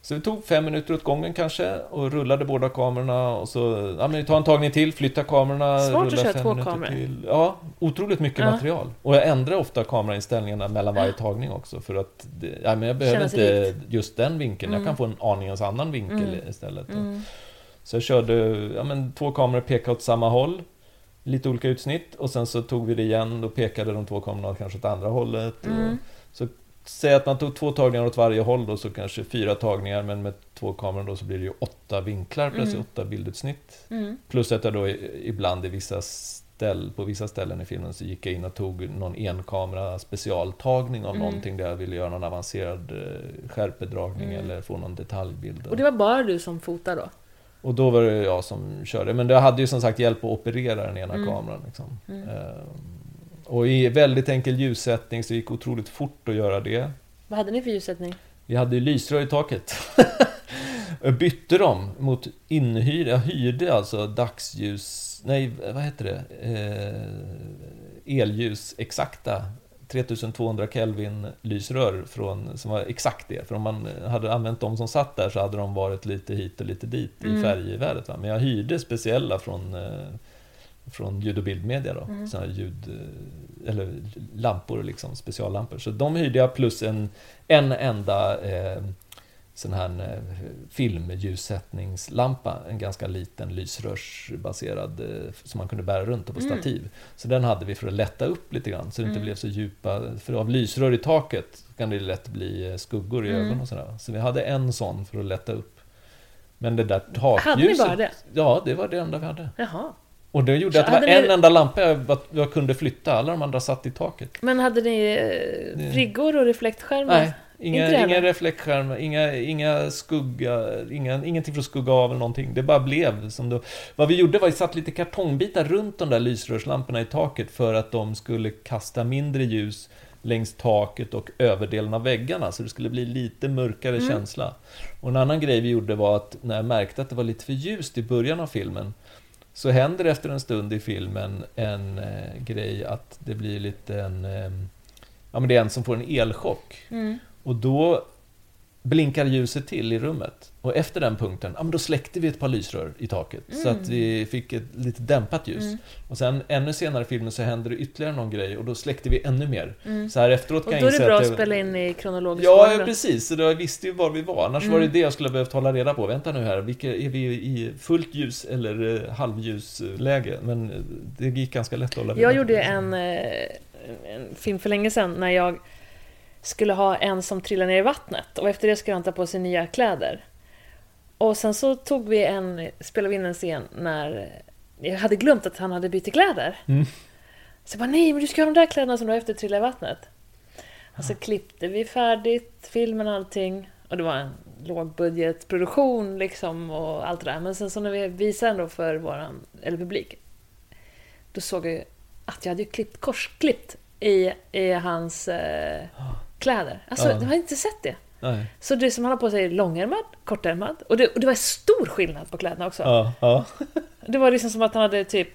Så vi tog 5 minuter åt gången kanske och rullade båda kamerorna och så vi tar en tagning till, flyttar kamerorna, svårt att köra 2 kameror till. Ja, otroligt mycket material. Och jag ändrar ofta kamerainställningarna mellan varje tagning också för att jag behöver inte just den vinkeln. Jag kan få en aningens annan vinkel istället. Så jag körde 2 kameror pekade åt samma håll, lite olika utsnitt, och sen så tog vi det igen och pekade de 2 kamerorna kanske åt andra hållet och så. Säg att man tog 2 tagningar åt varje håll då, så kanske 4 tagningar, men med 2 kameror då så blir det ju 8 vinklar plus 8 bildutsnitt. Plus att jag då ibland på vissa ställen i filmen så gick jag in och tog någon enkamera specialtagning av någonting där jag ville göra någon avancerad skärpedragning eller få någon detaljbild. Då. Och det var bara du som fotade då? Och då var det jag som körde, men jag hade ju som sagt hjälp att operera den ena kameran liksom. Och i väldigt enkel ljussättning så gick otroligt fort att göra det. Vad hade ni för ljussättning? Vi hade ju lysrör i taket. Jag bytte dem mot inhyrda. Jag hyrde alltså dagsljus... Nej, vad heter det? Elljus exakta. 3200 Kelvin lysrör som var exakt det. För om man hade använt dem som satt där så hade de varit lite hit och lite dit i färgvärdet. Men jag hyrde speciella från ljud- och bildmedia då, såna ljud eller lampor liksom, speciallampor. Så de hyrde jag plus en enda sån här filmljussättningslampa, en ganska liten lysrörsbaserad som man kunde bära runt på stativ. Så den hade vi för att lätta upp lite grann så det inte blev så djupa, för av lysrör i taket kan det lätt bli skuggor i ögonen och sådär. Så vi hade en sån för att lätta upp. Men det där takljuset... Hade ni bara det? Ja, det var det enda vi hade. Jaha. Och det gjorde så att det var en enda lampa jag kunde flytta. Alla de andra satt i taket. Men hade ni friggor och reflektskärmar? Nej, inga reflektskärmar, inga skugga, ingenting för att skugga av eller någonting. Det bara blev som då. Vad vi gjorde var att vi satt lite kartongbitar runt de där lysrörslamporna i taket för att de skulle kasta mindre ljus längs taket och överdelen av väggarna, så det skulle bli lite mörkare känsla. Och en annan grej vi gjorde var att när jag märkte att det var lite för ljust i början av filmen, så händer efter en stund i filmen en grej att det blir lite det är en som får en elchock. Och då blinkar ljuset till i rummet. Och efter den punkten, då släckte vi ett par lysrör i taket. Så att vi fick ett lite dämpat ljus. Och sen ännu senare i filmen så händer det ytterligare någon grej. Och då släckte vi ännu mer. Så här efteråt kan jag inse att... Och då är det bra att spela in i kronologisk ordning. Ja, precis. Så då visste ju var vi var. Annars var det jag skulle behövt hålla reda på. Vänta nu här, är vi i fullt ljus eller halvljusläge? Men det gick ganska lätt att hålla reda på. Jag gjorde en film för länge sedan när jag skulle ha en som trillade ner i vattnet, och efter det skulle han ta på sig nya kläder. Och sen så spelade vi in en scen när jag hade glömt att han hade bytt kläder. Så jag bara, nej, men du ska ha de där kläderna som du har efter trillade i vattnet. Och så klippte vi färdigt filmen och allting, och det var en lågbudgetproduktion liksom och allt det där. Men sen så när vi visade ändå för publik, då såg jag att jag hade klippt korsklippt i hans kläder. Alltså, jag har inte sett det. Nej. Så det som han har på sig är långärmad, kortärmad. Och det var stor skillnad på kläderna också. Ja, ja. Det var liksom som att han hade typ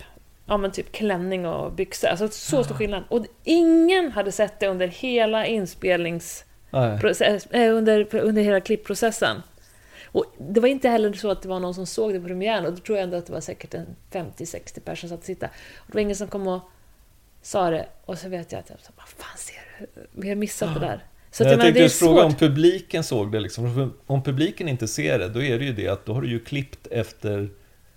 klänning och byxor. Alltså så stor skillnad. Och ingen hade sett det under hela under hela klippprocessen. Och det var inte heller så att det var någon som såg det på premiären. Och då tror jag ändå att det var säkert en 50-60 personer som satt och tittade. Och det var ingen som kom och sa det. Och så vet jag att jag sa, vad fan ser du? Vi har missat det där. Så jag tänkte just fråga om publiken såg det liksom. Om publiken inte ser det, då är det ju det att då har du ju klippt efter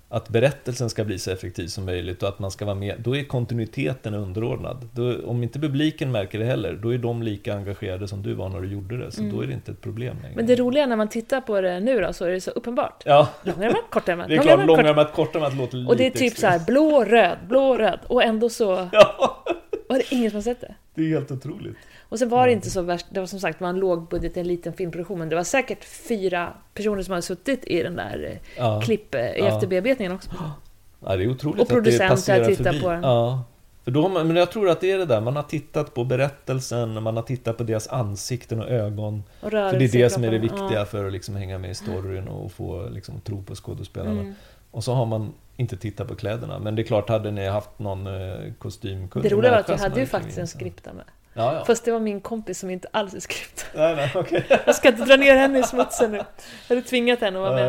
att berättelsen ska bli så effektiv som möjligt och att man ska vara med. Då är kontinuiteten underordnad. Då, om inte publiken märker det heller, då är de lika engagerade som du var när du gjorde det. Så då är det inte ett problem längre. Men det roliga när man tittar på det nu då, så är det så uppenbart. Ja. Långärmat, kortärmat. Det är klart, långärmat, kortärmat låter lite. Och det är typ så här blå, röd. Och ändå så... Ja. Var det ingen som har sett det? Det är helt otroligt. Och sen var det inte så värst. Det var som sagt, man låg budget i en liten filmproduktion. Men det var säkert 4 personer som hade suttit i den där efterbearbetningen också. Ja, det är otroligt. Och producenter tittar på den. Ja. För då, men jag tror att det är det där. Man har tittat på berättelsen. Man har tittat på deras ansikten och ögon. Och för det är det som är det viktiga för att liksom hänga med i storyn och få liksom tro på skådespelarna. Mm. Och så har man inte titta på kläderna. Men det är klart, hade ni haft någon kostymkurs? Det roliga var att jag hade ju faktiskt en skripta med. Ja. Fast det var min kompis som inte alls är skripta. Nej, okay. Jag ska inte dra ner henne i smutsen nu. Jag hade tvingat henne att vara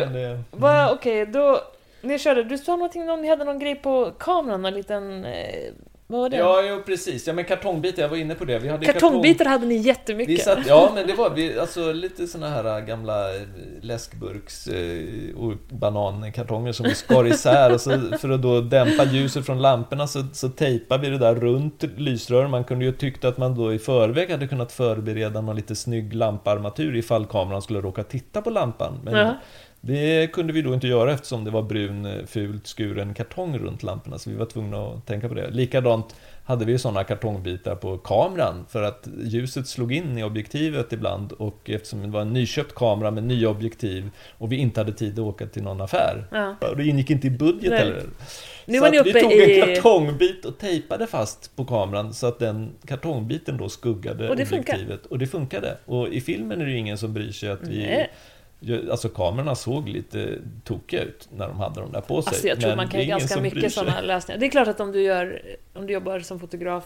med. Men då ni körde, du sa någonting om ni hade någon grej på kameran, en liten... Vad var det? Ja, precis. Ja, men kartongbitar, jag var inne på det. Vi hade kartongbitar hade ni jättemycket. Men det var lite såna här gamla läskburks och banankartonger som vi skar isär. Och så, för att då dämpa ljuset från lamporna så tejpade vi det där runt lysrör. Man kunde ju tyckt att man då i förväg hade kunnat förbereda någon lite snygg lamparmatur ifall kameran skulle råka titta på lampan. Men det kunde vi då inte göra eftersom det var brun, fult skuren kartong runt lamporna. Så vi var tvungna att tänka på det. Likadant hade vi ju sådana kartongbitar på kameran för att ljuset slog in i objektivet ibland. Och eftersom det var en nyköpt kamera med nya objektiv och vi inte hade tid att åka till någon affär. Och det gick inte i budget heller. Så att vi tog en kartongbit och tejpade fast på kameran så att den kartongbiten då skuggade objektivet. Och det funkade. Och i filmen är det ju ingen som bryr sig att vi... Alltså kamerorna såg lite tokiga ut när de hade dem där på sig. Alltså, jag tror men man kan ganska mycket sådana lösningar. Det är klart att om du jobbar som fotograf...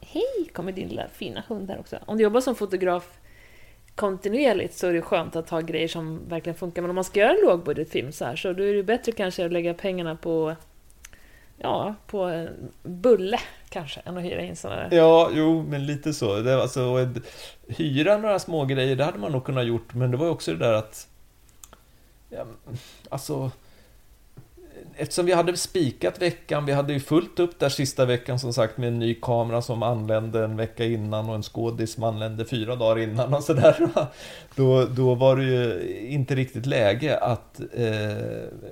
Hej, kommer din lilla fina hund här också. Om du jobbar som fotograf kontinuerligt så är det skönt att ha grejer som verkligen funkar. Men om man ska göra en lågbudgetfilm så här, så då är det bättre kanske att lägga pengarna på en bulle kanske än att hyra in sådana där. Men lite så. Det var alltså, hyra några små grejer, det hade man nog kunnat gjort, men det var också det där att eftersom vi hade spikat veckan, vi hade ju fullt upp där sista veckan som sagt med en ny kamera som anlände en vecka innan och en skådis som anlände 4 dagar innan och sådär. Då var det ju inte riktigt läge att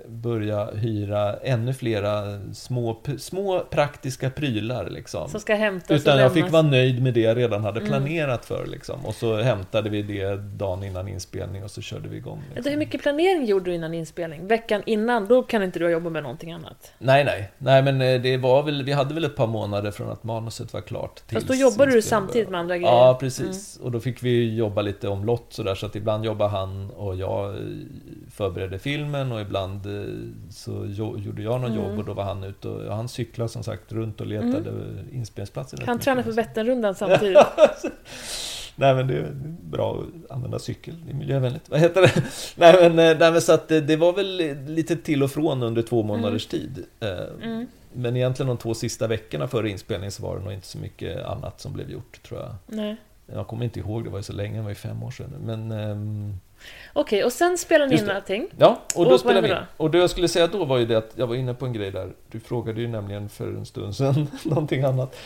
börja hyra ännu flera små praktiska prylar liksom. Som ska hämtas. Utan jag fick vara nöjd med det jag redan hade planerat för liksom. Och så hämtade vi det dagen innan inspelning och så körde vi igång. Liksom. Hur mycket planering gjorde du innan inspelning? Veckan innan, då kan inte du jobba med någonting annat. Nej, men det var väl, vi hade väl ett par månader från att manuset var klart. Fast då jobbade du samtidigt med andra grejer. Ja, precis. Och då fick vi jobba lite omlott sådär, så att ibland jobbar han och jag förberedde filmen och ibland så gjorde jag någon jobb och då var han ute och han cyklade som sagt runt och letade inspelningsplatser. Han tränade för Vätternrundan samtidigt. Nej, men det är bra att använda cykel, det är miljövänligt. Vad heter det? Nej, men så att det var väl lite till och från under 2 månaders tid. Men egentligen de 2 sista veckorna före inspelningen så var det nog inte så mycket annat som blev gjort, tror jag. Nej. Jag kommer inte ihåg, det var ju så länge, det var ju 5 år sedan. Men... Okej, och sen spelade ni in någonting. Ja, och då spelade vi in. Och det jag skulle säga då var ju det att jag var inne på en grej där. Du frågade ju nämligen för en stund sedan någonting annat.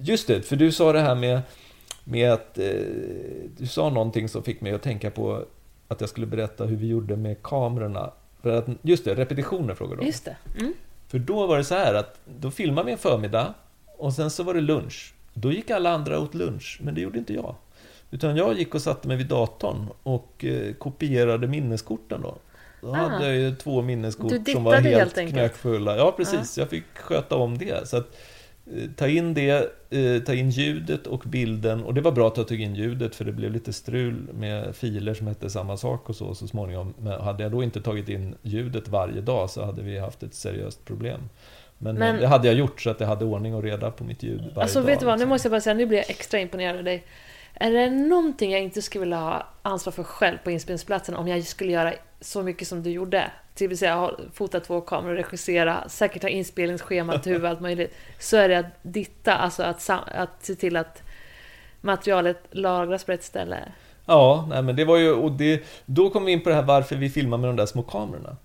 Just det, för du sa det här med att du sa någonting som fick mig att tänka på att jag skulle berätta hur vi gjorde med kamerorna. För att, just det, repetitioner frågade de. Just det. Mm. För då var det så här att då filmade vi en förmiddag och sen så var det lunch. Då gick alla andra åt lunch, men det gjorde inte jag. Utan jag gick och satte mig vid datorn och kopierade minneskorten då. Då hade jag ju 2 minneskort som var helt knäckfulla. Ja, precis. Jag fick sköta om det. Så att ta in det, ta in ljudet och bilden. Och det var bra att jag tog in ljudet, för det blev lite strul med filer som hette samma sak och så småningom. Men hade jag då inte tagit in ljudet varje dag så hade vi haft ett seriöst problem. Men det hade jag gjort, så att jag hade ordning och reda på mitt ljud varje dag. Vet du vad, nu måste jag bara säga, nu blir jag extra imponerad av dig. Är det någonting jag inte skulle vilja ha ansvar för själv på inspelningsplatsen om jag skulle göra så mycket som du gjorde? Till vill säga fota två kameror, regissera, säkert ha inspelningsschema till huvud, allt möjligt. Så är det att ditta, alltså att se till att materialet lagras på ett ställe. Ja, nej, men det var ju, och det, då kom vi in på det här varför vi filmar med de där små kamerorna.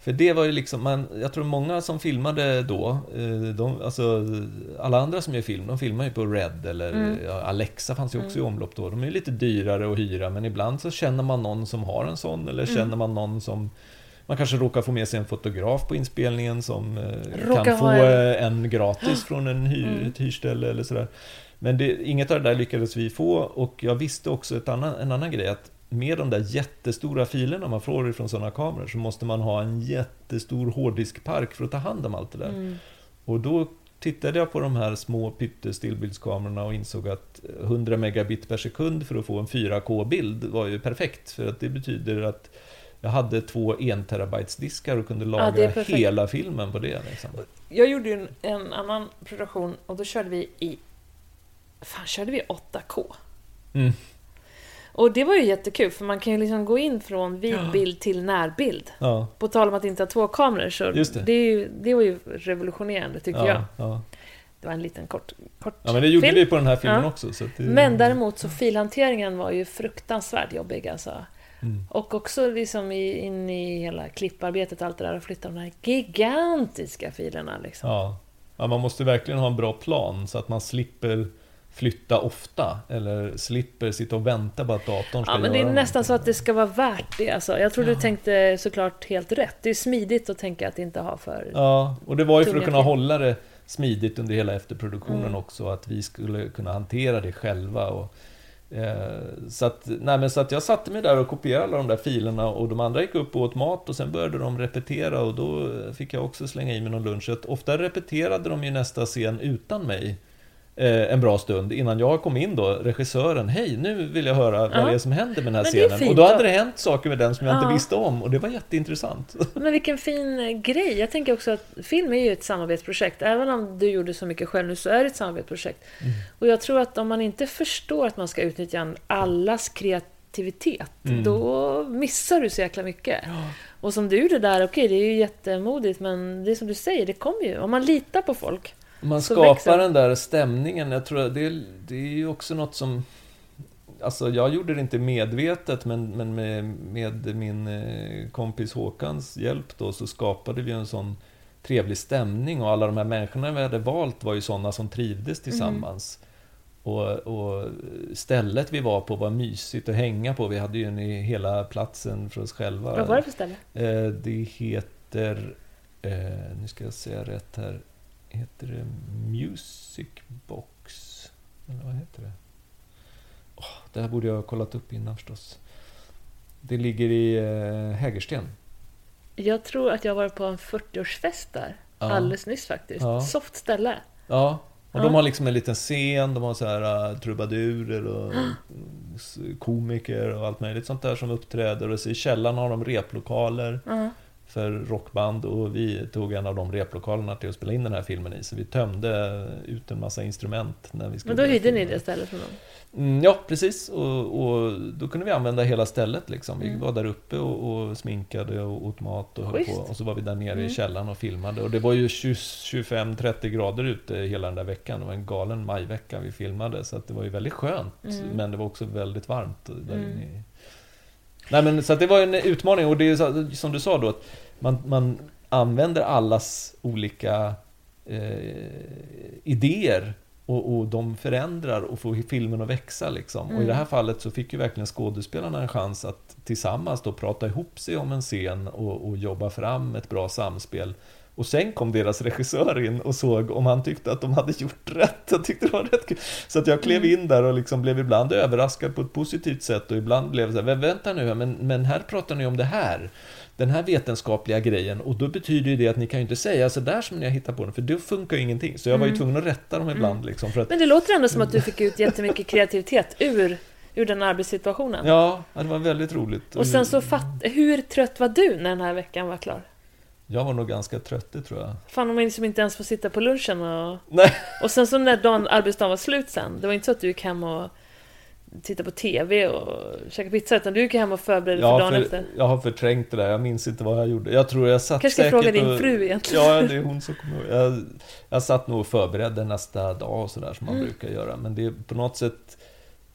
För det var ju liksom, jag tror många som filmade då, alltså alla andra som gör film, de filmar ju på Red eller Alexa fanns ju också i omlopp då. De är ju lite dyrare att hyra, men ibland så känner man någon som har en sån, eller känner man någon som, man kanske råkar få med sig en fotograf på inspelningen som kan få en gratis från en ett hyrställe eller sådär. Men inget av det där lyckades vi få, och jag visste också en annan grej, att med de där jättestora filerna man får ifrån sådana kameror så måste man ha en jättestor hårddiskpark för att ta hand om allt det där. Och då tittade jag på de här små pyttestillbildskamerorna och insåg att 100 megabit per sekund för att få en 4K-bild var ju perfekt, för att det betyder att jag hade 2 1-terabytes-diskar och kunde lagra hela filmen på det. Liksom. Jag gjorde ju en annan produktion, och då körde vi i 8K. Och det var ju jättekul, för man kan ju liksom gå in från vidbild till närbild. På tal om att inte ha två kameror, så det var ju revolutionerande, tycker jag. Det var en liten kort film. Ja, men det gjorde vi på den här filmen också. Så det... Men däremot så filhanteringen var ju fruktansvärt jobbig, alltså. Och också liksom in i hela klipparbetet, allt det där, och flytta de här gigantiska filerna liksom. Ja, man måste verkligen ha en bra plan så att man slipper flytta ofta, eller slipper sitta och vänta på att datorn ska göra. Ja, men det är nästan så att det ska vara värt det. Alltså. Jag tror du tänkte såklart helt rätt. Det är smidigt att tänka att inte ha för... Ja, och det var ju för att kunna hålla det smidigt under hela efterproduktionen också, att vi skulle kunna hantera det själva. Och, så att jag satte mig där och kopierade alla de där filerna, och de andra gick upp och åt mat, och sen började de repetera, och då fick jag också slänga i mig någon lunch. Ofta repeterade de ju nästa scen utan mig en bra stund innan jag kom in då, regissören, hej, nu vill jag höra vad det är som händer med den här scenen. Och då hade det hänt saker med den som jag inte visste om, och det var jätteintressant. Men vilken fin grej. Jag tänker också att film är ju ett samarbetsprojekt. Även om du gjorde så mycket själv nu, så är det ett samarbetsprojekt. Och jag tror att om man inte förstår att man ska utnyttja allas kreativitet, då missar du så jäkla mycket. Och som du gjorde där, okej, det är ju jättemodigt, men det är som du säger, det kommer ju. Om man litar på folk, man skapar den där stämningen. Jag tror det är ju också något som, alltså jag gjorde det inte medvetet, men med min kompis Håkans hjälp då, så skapade vi en sån trevlig stämning, och alla de här människorna vi hade valt var ju sådana som trivdes tillsammans. Och stället vi var på var mysigt att hänga på. Vi hade ju en i hela platsen för oss själva. Vad var det för ställe? Det heter, nu ska jag säga rätt här, heter det Music Box? Eller vad heter det? Det här borde jag ha kollat upp innan förstås. Det ligger i Hägersten. Jag tror att jag var på en 40-årsfest där alldeles nyss faktiskt. Soft ställe. Ja, och de har liksom en liten scen, de har så här trubadurer och komiker och allt möjligt sånt där som uppträder, och så i källaren har de replokaler. För rockband, och vi tog en av de replokalerna till att spela in den här filmen i, så vi tömde ut en massa instrument när vi skulle. Men då hyrde ni det stället från dem? Ja, precis, och då kunde vi använda hela stället liksom. Vi var där uppe och sminkade och åt mat och höll på, och så var vi där nere i källaren och filmade, och det var ju 25-30 grader ute hela den där veckan. Det var en galen majvecka vi filmade, så att det var ju väldigt skönt, men det var också väldigt varmt där inne i. Nej, men så att det var en utmaning, och det är så, som du sa då, att man använder allas olika idéer, och de förändrar och får filmen att växa liksom. Och i det här fallet så fick ju verkligen skådespelarna en chans att tillsammans då prata ihop sig om en scen och jobba fram ett bra samspel. Och sen kom deras regissör in och såg om han tyckte att de hade gjort rätt. Jag tyckte det var rätt kul. Så att jag klev in där och liksom blev ibland överraskad på ett positivt sätt. Och ibland blev så här, vänta nu, men här pratar ni om det här. Den här vetenskapliga grejen. Och då betyder ju det att ni kan ju inte säga så där som ni har hittat på den. För då funkar ju ingenting. Så jag var ju tvungen att rätta dem ibland. Liksom, för att... Men det låter ändå som att du fick ut jättemycket kreativitet ur den arbetssituationen. Ja, det var väldigt roligt. Och sen så hur trött var du när den här veckan var klar? Jag var nog ganska trött, tror jag. Fan, om man liksom inte ens får sitta på lunchen. Nej. Och sen så när arbetsdagen var slut sen. Det var inte så att du gick hem och titta på tv och käka pizza, utan du gick hem och förberedde för dagen efter. Jag har förträngt det där, jag minns inte vad jag gjorde. Jag tror jag satt kanske säkert... Kanske fråga din fru egentligen. Ja, det är hon som kommer ihåg. Jag satt nog och förberedde nästa dag och sådär som man brukar göra. Men det är på något sätt...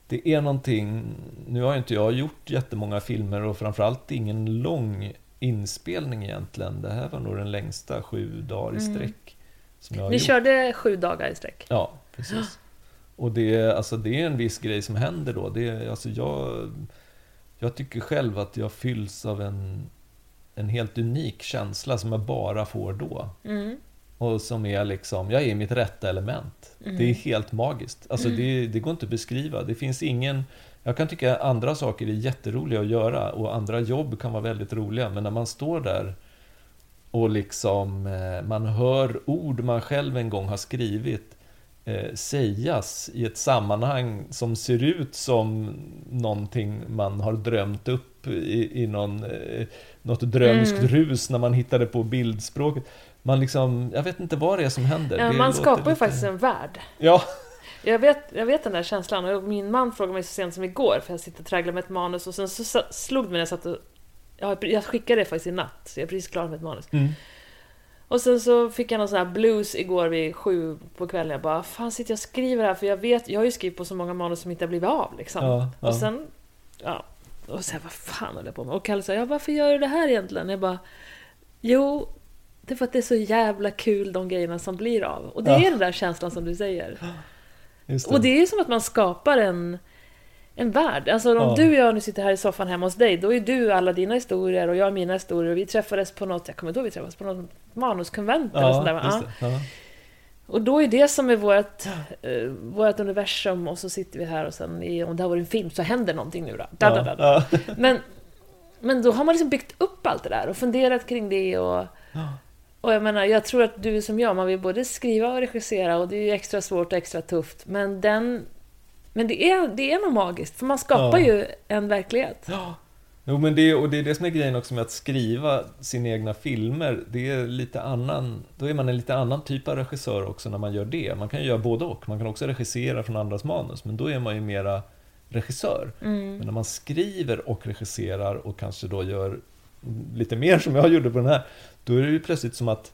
Det är någonting... Nu har inte jag gjort jättemånga filmer och framförallt ingen lång inspelning egentligen. Det här var nog den längsta 7 dagar i sträck som jag har gjort. Ni körde 7 dagar i sträck? Ja, precis. Och det är en viss grej som händer då. Jag tycker själv att jag fylls av en helt unik känsla som jag bara får då. Mm. Och som är liksom, jag är mitt rätta element. Mm. Det är helt magiskt. Alltså det går inte att beskriva. Det finns ingen... Jag kan tycka att andra saker är jätteroliga att göra och andra jobb kan vara väldigt roliga. Men när man står där och liksom man hör ord man själv en gång har skrivit sägas i ett sammanhang som ser ut som någonting man har drömt upp i något drömskt rus när man hittade på bildspråket. Man liksom, jag vet inte vad det är som händer. Ja, man skapar ju faktiskt en värld. Ja. Jag vet den där känslan, och min man frågade mig så sent som igår, för jag sitter och träglar med ett manus, och sen så slog det mig när jag satt och... Jag skickade det faktiskt i natt, så jag är precis klar med ett manus. Och sen så fick jag någon sån här blues igår vid 7 på kvällen. Jag bara, fan sitter jag skriver här, för jag har ju skrivit på så många manus som inte har blivit av liksom. Ja. Och sen, vad fan håller jag på med? Och Kalle sa, varför gör du det här egentligen? Jag bara, jo, det är för att det är så jävla kul de grejerna som blir av. Och det är den där känslan som du säger. Det. Och det är ju som att man skapar en värld. Alltså om du och jag nu sitter här i soffan hemma hos dig, då är du alla dina historier och jag mina historier. Och vi träffades på något, vi träffades på något manuskonvent eller sånt där. Och då är det som är vårt universum, och så sitter vi här och sen om det här var en film så händer någonting nu då. Men då har man liksom byggt upp allt det där och funderat kring det och jag menar, jag tror att du som jag, man vill både skriva och regissera, och det är ju extra svårt och extra tufft, men det är nog magiskt, för man skapar ju en verklighet. Ja. Jo, men det är det som är grejen också med att skriva sina egna filmer. Det är lite annan, då är man en lite annan typ av regissör också när man gör det. Man kan ju göra både och. Man kan också regissera från andras manus, men då är man ju mera regissör. Men när man skriver och regisserar och kanske då gör lite mer som jag gjorde på den här, då är det ju plötsligt som att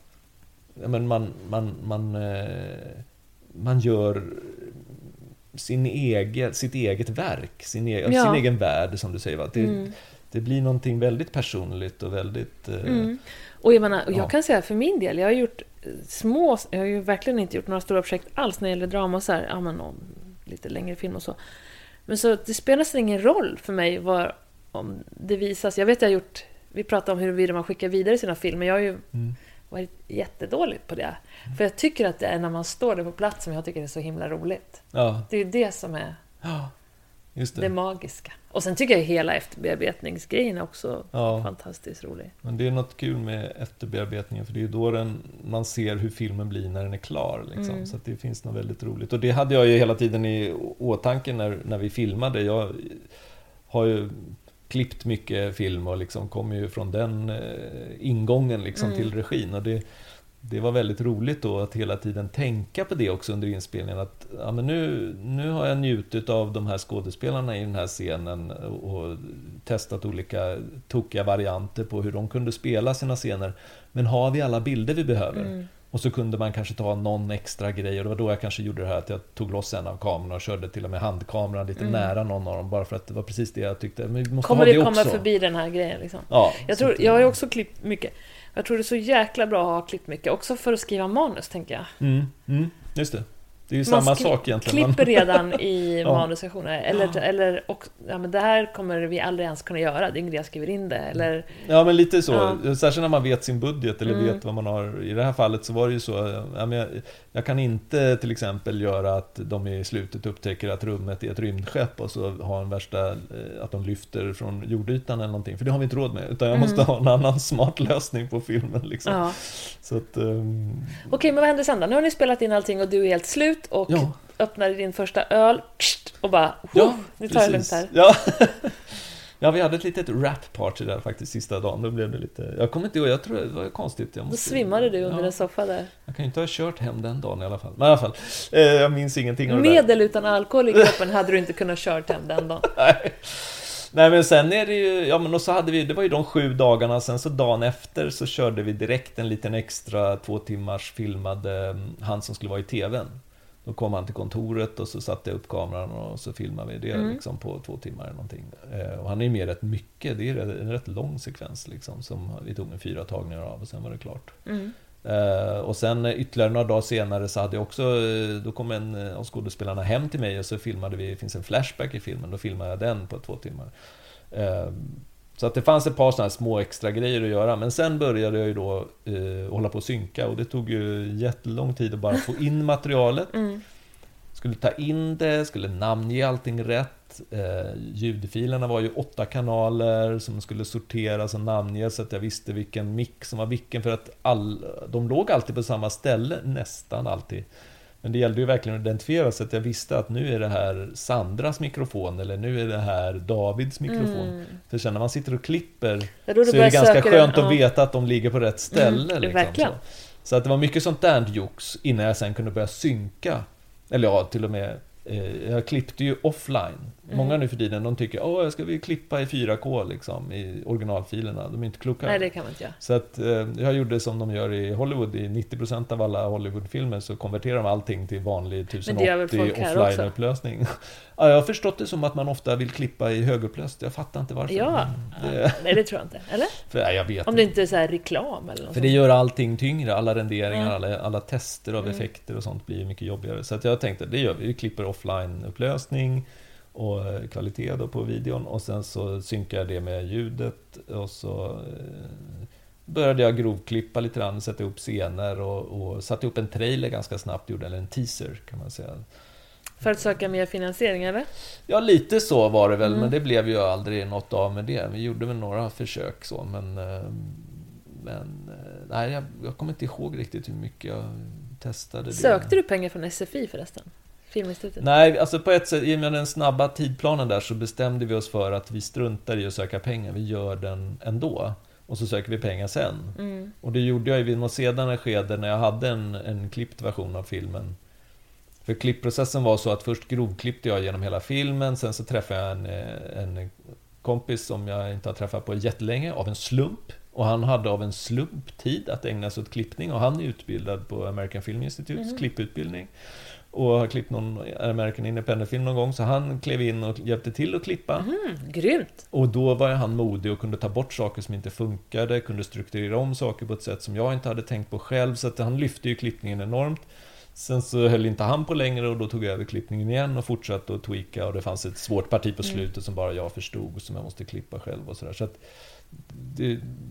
man gör sitt eget verk, sin egen värld, som du säger, va? Det blir någonting väldigt personligt och väldigt och jag kan säga för min del, jag har ju verkligen inte gjort några stora projekt alls när det gäller drama och så här, och lite längre film och så. Men så det spelar ingen roll för mig var om det visas. Jag vet jag har gjort, vi pratar om huruvida man skickar vidare sina filmer. Jag har ju varit jättedåligt på det. För jag tycker att det är när man står där på plats som jag tycker det är så himla roligt. Ja. Det är ju det som är det magiska. Och sen tycker jag hela efterbearbetningsgrejen är också fantastiskt rolig. Men det är något kul med efterbearbetningen, för det är ju då man ser hur filmen blir när den är klar. Liksom. Så att det finns något väldigt roligt. Och det hade jag ju hela tiden i åtanke när vi filmade. Jag har ju klippt mycket film och liksom kom ju från den ingången liksom till regin, och det var väldigt roligt då att hela tiden tänka på det också under inspelningen, att nu har jag njutit av de här skådespelarna i den här scenen och testat olika tokiga varianter på hur de kunde spela sina scener, men har vi alla bilder vi behöver? Och så kunde man kanske ta någon extra grej, och det var då jag kanske gjorde det här att jag tog loss en av kamerorna och körde till och med handkameran lite nära någon av dem, bara för att det var precis det jag tyckte. Men vi måste komma förbi den här grejen liksom. Ja, jag har ju också klippt mycket. Jag tror det är så jäkla bra att ha klippt mycket också för att skriva manus, tänker jag. Just det. Det är ju samma sak egentligen. Man klipper redan i manussektioner. Eller och, ja, men det här kommer vi aldrig ens kunna göra. Det är ingen grej jag skriver in det. Eller, ja, men lite så. Ja. Särskilt när man vet sin budget eller vet vad man har. I det här fallet så var det ju så. Ja, men jag kan inte till exempel göra att de i slutet upptäcker att rummet är ett rymdskepp och så har en värsta att de lyfter från jordytan eller någonting. För det har vi inte råd med. Utan jag måste ha en annan smart lösning på filmen. Liksom. Ja. Så att, okej, men vad händer sen då? Nu har ni spelat in allting och du är helt slut. Och öppnade din första öl och bara, nu tar jag lugnt här. Ja. Ja, vi hade ett litet rap-party där faktiskt sista dagen. Då blev det lite, jag kommer inte ihåg, jag tror det var konstigt. Då svimmade du under en soffa där. Jag kan ju inte ha kört hem den dagen i alla fall. Men i alla fall, jag minns ingenting av det. Medel utan alkohol i kroppen hade du inte kunnat kört hem den dagen. Nej, men sen är det ju, ja, men och så hade vi, det var ju de 7 dagarna, sen så dagen efter så körde vi direkt en liten extra 2 timmars filmade han som skulle vara i tvn. Då kom han till kontoret och så satte jag upp kameran och så filmade vi det liksom på 2 timmar eller någonting. Och han är ju med rätt mycket, det är en rätt lång sekvens liksom, som vi tog en 4 tagningar av och sen var det klart. Och sen ytterligare några dagar senare så hade jag också, då kom en av skådespelarna hem till mig och så filmade vi, det finns en flashback i filmen, då filmade jag den på 2 timmar. Så att det fanns ett par sådana små extra grejer att göra. Men sen började jag ju då hålla på att synka. Och det tog ju jättelång tid att bara få in materialet. Skulle ta in det, skulle namnge allting rätt. Ljudfilerna var ju 8 kanaler som skulle sorteras och namnge. Så att jag visste vilken mick som var vilken. För att de låg alltid på samma ställe, nästan alltid. Men det gällde ju verkligen att identifiera så att jag visste att nu är det här Sandras mikrofon eller nu är det här Davids mikrofon. För sen när man sitter och klipper så är det ganska skönt att veta att de ligger på rätt ställe. Liksom, så att det var mycket sånt där jox innan jag sen kunde börja synka. Eller ja, till och med jag klippte ju offline. Många nu för tiden, de tycker jag ska vi klippa i 4K liksom, i originalfilerna. De är inte kloka. Nej, det kan man inte göra. Så att, jag gjorde som de gör i Hollywood. I 90% av alla Hollywoodfilmer så konverterar de allting till vanlig 1080 offline-upplösning. Ja, jag har förstått det som att man ofta vill klippa i högupplöst. Jag fattar inte varför. Ja, det... Nej, det tror jag inte. Eller? För, nej, jag vet om det inte är så här reklam. Eller något för det gör allting tyngre. Alla renderingar, alla tester av effekter och sånt blir mycket jobbigare. Så att jag tänkte, det gör vi. Vi klipper offline-upplösning och kvalitet då på videon och sen så synkar jag det med ljudet och så började jag grovklippa lite grann, sätta upp scener och satte upp en trailer ganska snabbt, gjorde eller en teaser kan man säga. För att söka mer finansiering eller? Ja, lite så var det väl, men det blev ju aldrig något av med det. Vi gjorde väl några försök så, men nej, jag kommer inte ihåg riktigt hur mycket jag testade det. Sökte du pengar från SFI förresten? Nej, alltså på ett sätt, i och med den snabba tidplanen där så bestämde vi oss för att vi struntar i att söka pengar, vi gör den ändå och så söker vi pengar sen. Och det gjorde jag i något senare skede när jag hade en klippt version av filmen. För klippprocessen var så att först grovklippte jag genom hela filmen, sen så träffade jag en kompis som jag inte har träffat på jättelänge av en slump. Och han hade av en slump tid att ägna sig åt klippning och han är utbildad på American Film Institutes klipputbildning. Och har klippt någon American Independent-film någon gång. Så han klev in och hjälpte till att klippa. Grymt! Och då var han modig och kunde ta bort saker som inte funkade. Kunde strukturera om saker på ett sätt som jag inte hade tänkt på själv. Så att han lyfte ju klippningen enormt. Sen så höll inte han på längre och då tog jag över klippningen igen och fortsatte att tweaka. Och det fanns ett svårt parti på slutet som bara jag förstod och som jag måste klippa själv och sådär. Så att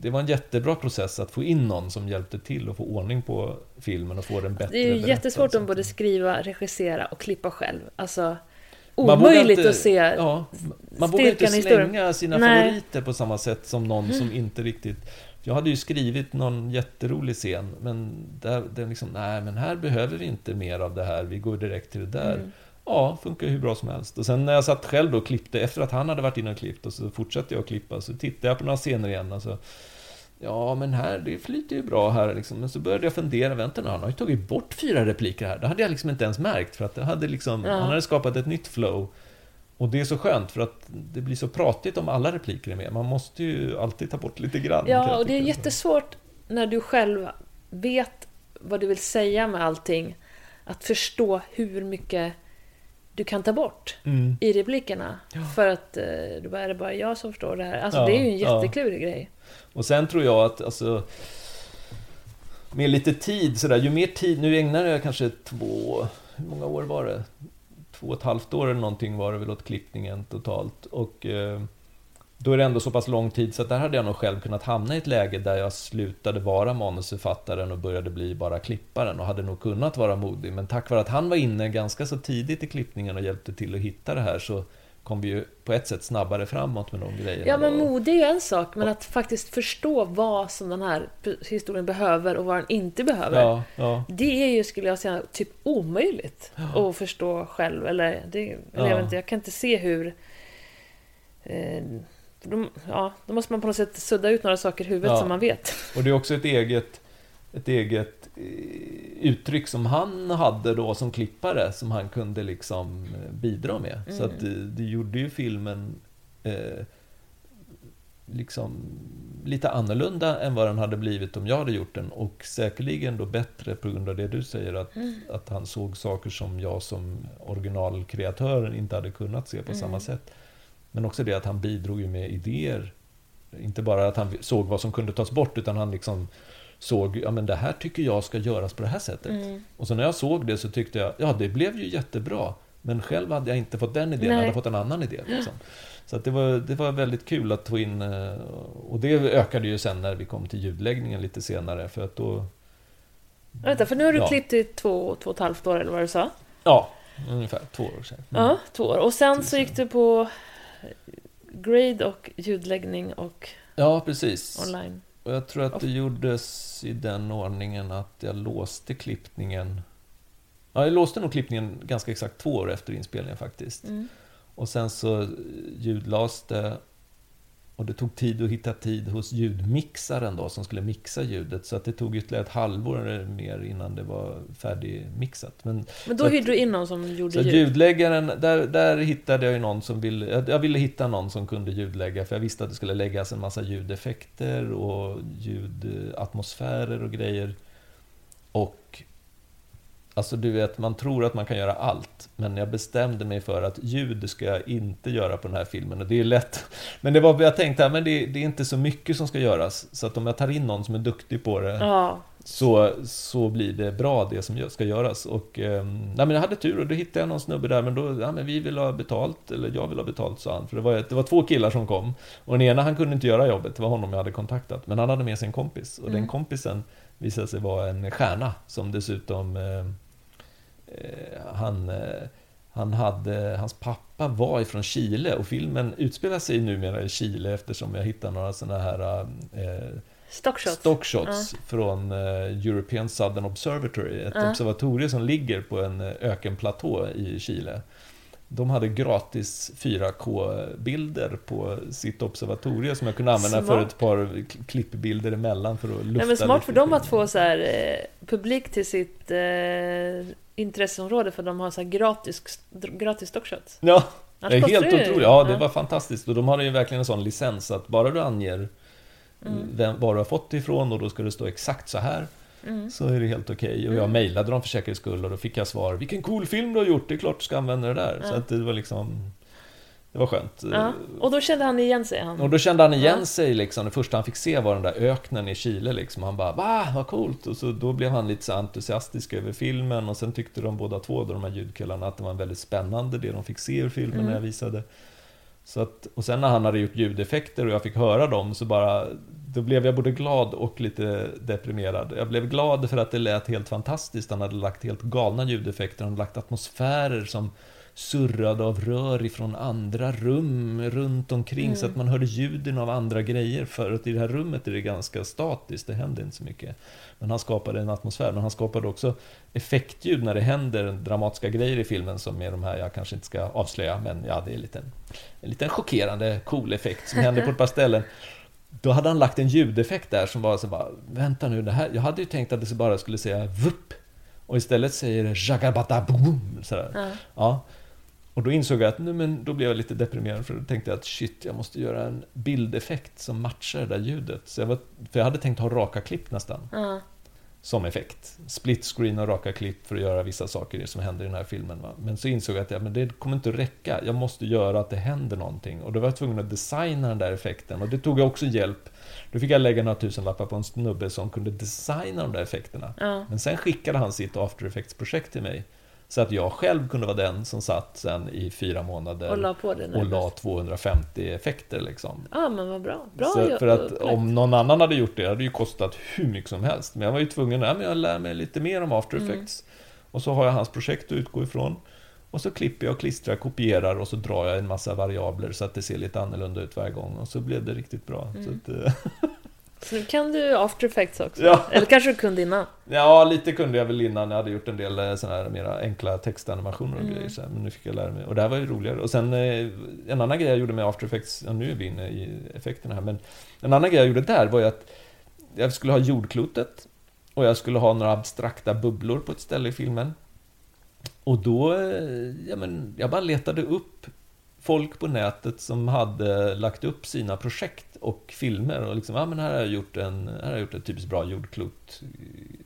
det var en jättebra process att få in någon som hjälpte till och få ordning på filmen och få den bättre. Det är ju jättesvårt att både skriva, regissera och klippa själv. Alltså omöjligt inte, att se man vågar inte slänga sina favoriter på samma sätt som någon som inte riktigt... Jag hade ju skrivit någon jätterolig scen men det liksom, nej men här behöver vi inte mer av det här, vi går direkt till det där. Ja, funkar hur bra som helst. Och sen när jag satt själv och klippte, efter att han hade varit inne och klippt och så fortsatte jag att klippa, så tittade jag på några scener igen och så, ja men här, det flyter ju bra här liksom. Men så började jag fundera, vänta nu, han har ju tagit bort 4 repliker här. Det hade jag liksom inte ens märkt för att det hade liksom, han hade skapat ett nytt flow. Och det är så skönt för att det blir så pratigt om alla repliker är med. Man måste ju alltid ta bort lite grann. Ja, och det är jättesvårt när du själv vet vad du vill säga med allting att förstå hur mycket du kan ta bort i replikerna för att då är det bara jag som förstår det här. Alltså det är ju en jätteklurig grej. Och sen tror jag att alltså, med lite tid sådär, ju mer tid, nu ägnar jag kanske 2 hur många år var det? 2,5 år eller någonting var det väl åt klippningen totalt. Och då är det ändå så pass lång tid så att där hade jag nog själv kunnat hamna i ett läge där jag slutade vara manusförfattaren och började bli bara klipparen och hade nog kunnat vara modig. Men tack vare att han var inne ganska så tidigt i klippningen och hjälpte till att hitta det här så kom vi ju på ett sätt snabbare framåt med de grejerna. Ja, men modig är ju en sak, men att faktiskt förstå vad som den här historien behöver och vad den inte behöver. Ja, ja. Det är ju, skulle jag säga, typ omöjligt att förstå själv. Eller, jag vet inte, jag kan inte se hur... då måste man på något sätt sudda ut några saker i huvudet som man vet. Och det är också ett eget uttryck som han hade då som klippare som han kunde liksom bidra med. Så att det gjorde ju filmen liksom lite annorlunda än vad den hade blivit om jag hade gjort den, och säkerligen då bättre på grund av det du säger att han såg saker som jag som originalkreatören inte hade kunnat se på samma sätt. Men också det att han bidrog ju med idéer. Inte bara att han såg vad som kunde tas bort, utan han liksom såg, ja men det här tycker jag ska göras på det här sättet. Och så när jag såg det så tyckte jag, ja det blev ju jättebra. Men själv hade jag inte fått den idén, jag hade fått en annan idé. Liksom. Så att det var väldigt kul att ta in, och det ökade ju sen när vi kom till ljudläggningen lite senare. För att då... Vänta, för nu har du klippt i 2,5 år eller vad du sa? Ja, ungefär 2 år sedan. Ja, 2 år. Och sen så gick du på... grade och ljudläggning och precis. Online. Och jag tror att det gjordes i den ordningen att jag låste klippningen. Ja, jag låste nog klippningen ganska exakt 2 år efter inspelningen faktiskt. Och sen så ljudlades det, och det tog tid att hitta tid hos ljudmixaren då som skulle mixa ljudet, så att det tog ytterligare ett halvår eller mer innan det var färdigmixat. Men då hyrde du in någon som gjorde ljud? Så ljudläggaren, där hittade jag ju någon som jag ville hitta någon som kunde ljudlägga, för jag visste att det skulle läggas en massa ljudeffekter och ljudatmosfärer och grejer. Och alltså du vet, man tror att man kan göra allt, men jag bestämde mig för att ljud ska jag inte göra på den här filmen, och det är lätt. Men det var, jag tänkte att det är inte så mycket som ska göras, så att om jag tar in någon som är duktig på det så blir det bra det som ska göras. Och men jag hade tur, och då hittade jag någon snubbe där, men då, ja men vi vill ha betalt, eller jag vill ha betalt, sa han. För det var 2 killar som kom, och den ena han kunde inte göra jobbet, det var honom jag hade kontaktat, men han hade med sig en kompis, och den kompisen visade sig vara en stjärna som dessutom hans pappa var ifrån Chile, och filmen utspelar sig numera i Chile eftersom jag hittar några såna här stockshots från European Southern Observatory, ett observatorium som ligger på en ökenplatå i Chile. De hade gratis 4K-bilder på sitt observatorium som jag kunde använda för ett par klippbilder emellan för att lufta. Nej, men smart för dem att få så här, publik till sitt intresseområde, för de har så här gratis stockshots. Ja, det är helt otroligt. Ja, det var fantastiskt. Och de hade ju verkligen en sån licens att bara du anger var du har fått ifrån, och då ska det stå exakt så här. Så är det helt okej. Och jag mejlade dem för säkerhets skull, och då fick jag svar, vilken cool film du har gjort, det är klart du ska använda det där. Så att det var liksom, det var skönt. Och då kände han igen sig liksom. Det första han fick se var den där öknen i Chile liksom. Han bara, va, vad coolt. Och så då blev han lite så entusiastisk över filmen, och sen tyckte de båda två, de här ljudkillarna, att det var väldigt spännande det de fick se ur filmen när jag visade. Så att, och sen när han hade gjort ljudeffekter och jag fick höra dem, så bara, då blev jag både glad och lite deprimerad. Jag blev glad för att det lät helt fantastiskt. Han hade lagt helt galna ljudeffekter. Han hade lagt atmosfärer som surrade av rör ifrån andra rum runt omkring, så att man hörde ljuden av andra grejer. För att i det här rummet är det ganska statiskt, det händer inte så mycket. Men han skapade en atmosfär, men han skapade också effektljud när det händer dramatiska grejer i filmen, som är de här, jag kanske inte ska avslöja, men ja, det är en liten chockerande cool effekt som händer på ett par ställen. Då hade han lagt en ljudeffekt där som var så bara, vänta nu, det här, jag hade ju tänkt att det bara skulle säga vupp, och istället säger det jagabata boom sådär. Ja. Och då insåg jag att då blev jag lite deprimerad, för då tänkte jag att shit, jag måste göra en bildeffekt som matchar det där ljudet. Så för jag hade tänkt ha raka klipp nästan som effekt. Split screen och raka klipp för att göra vissa saker som händer i den här filmen. Va? Men så insåg jag att det kommer inte att räcka. Jag måste göra att det händer någonting. Och då var jag tvungen att designa den där effekten. Och det tog jag också hjälp. Då fick jag lägga några tusenlappar på en snubbe som kunde designa de där effekterna. Men sen skickade han sitt After Effects-projekt till mig. Så att jag själv kunde vara den som satt sen i 4 månader och la, på den och la 250 effekter. Liksom. Ja, men vad bra. Så för att om någon annan hade gjort det hade det ju kostat hur mycket som helst. Men jag var ju tvungen att lära mig lite mer om After Effects. Mm. Och så har jag hans projekt att utgå ifrån. Och så klipper jag, klistrar, kopierar och så drar jag en massa variabler så att det ser lite annorlunda ut varje gång. Och så blev det riktigt bra. Mm. Så att, så nu kan du After Effects också? Ja. Eller kanske du kunde innan? Ja, lite kunde jag väl innan. Jag hade gjort en del såna här mera enkla textanimationer och grejer. Så här, men nu fick jag lära mig. Och det här var ju roligare. Och sen en annan grej jag gjorde med After Effects, och nu är vi inne i effekterna här, men en annan grej jag gjorde där var ju att jag skulle ha jordklotet och jag skulle ha några abstrakta bubblor på ett ställe i filmen. Och då, ja, men jag bara letade upp folk på nätet som hade lagt upp sina projekt och filmer och liksom, ja, men här har jag gjort ett typiskt bra jordklot.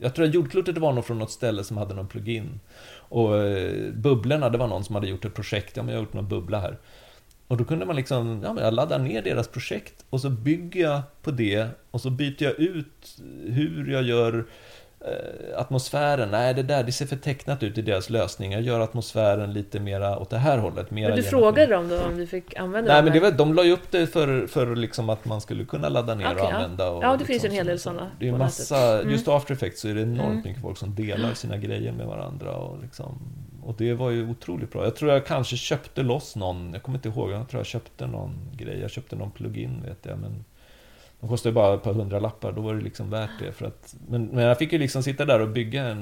Jag tror att jordklotet var nog från något ställe som hade någon plugin. Och bubblorna, det var någon som hade gjort ett projekt. Ja, men jag har gjort någon bubbla här. Och då kunde man liksom, ja, men jag laddar ner deras projekt och så bygger jag på det och så byter jag ut hur jag gör atmosfären. Nej, det ser för tecknat ut i deras lösningar. Gör atmosfären lite mera åt det här hållet. Mera. Men du frågade dem då om du fick använda. Nej, men det var, de la ju upp det för liksom att man skulle kunna ladda ner, okay, och använda. Och ja, det liksom, finns ju en hel del sådana. Det är massa, just After Effects så är det enormt mycket folk som delar sina grejer med varandra och liksom, och det var ju otroligt bra. Jag tror jag kanske köpte loss någon, jag kommer inte ihåg, jag tror jag köpte någon grej. Jag köpte någon plugin, vet jag, men de kostade ju bara ett par 100 lappar, då var det liksom värt det. För att, men jag fick ju liksom sitta där och bygga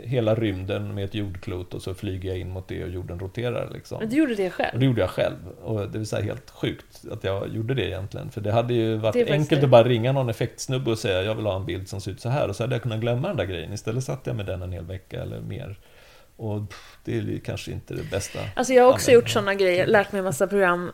hela rymden med ett jordklot och så flyger jag in mot det och jorden roterar. Liksom. Men du gjorde det själv? Och det gjorde jag själv. Och det var så här helt sjukt att jag gjorde det egentligen. För det hade ju varit enkelt att bara ringa någon effektsnubbe och säga jag vill ha en bild som ser ut så här. Och så hade jag kunnat glömma den där grejen. Istället satt jag med den en hel vecka eller mer. Och det är ju kanske inte det bästa. Alltså jag har också gjort sådana grejer, lärt mig en massa program.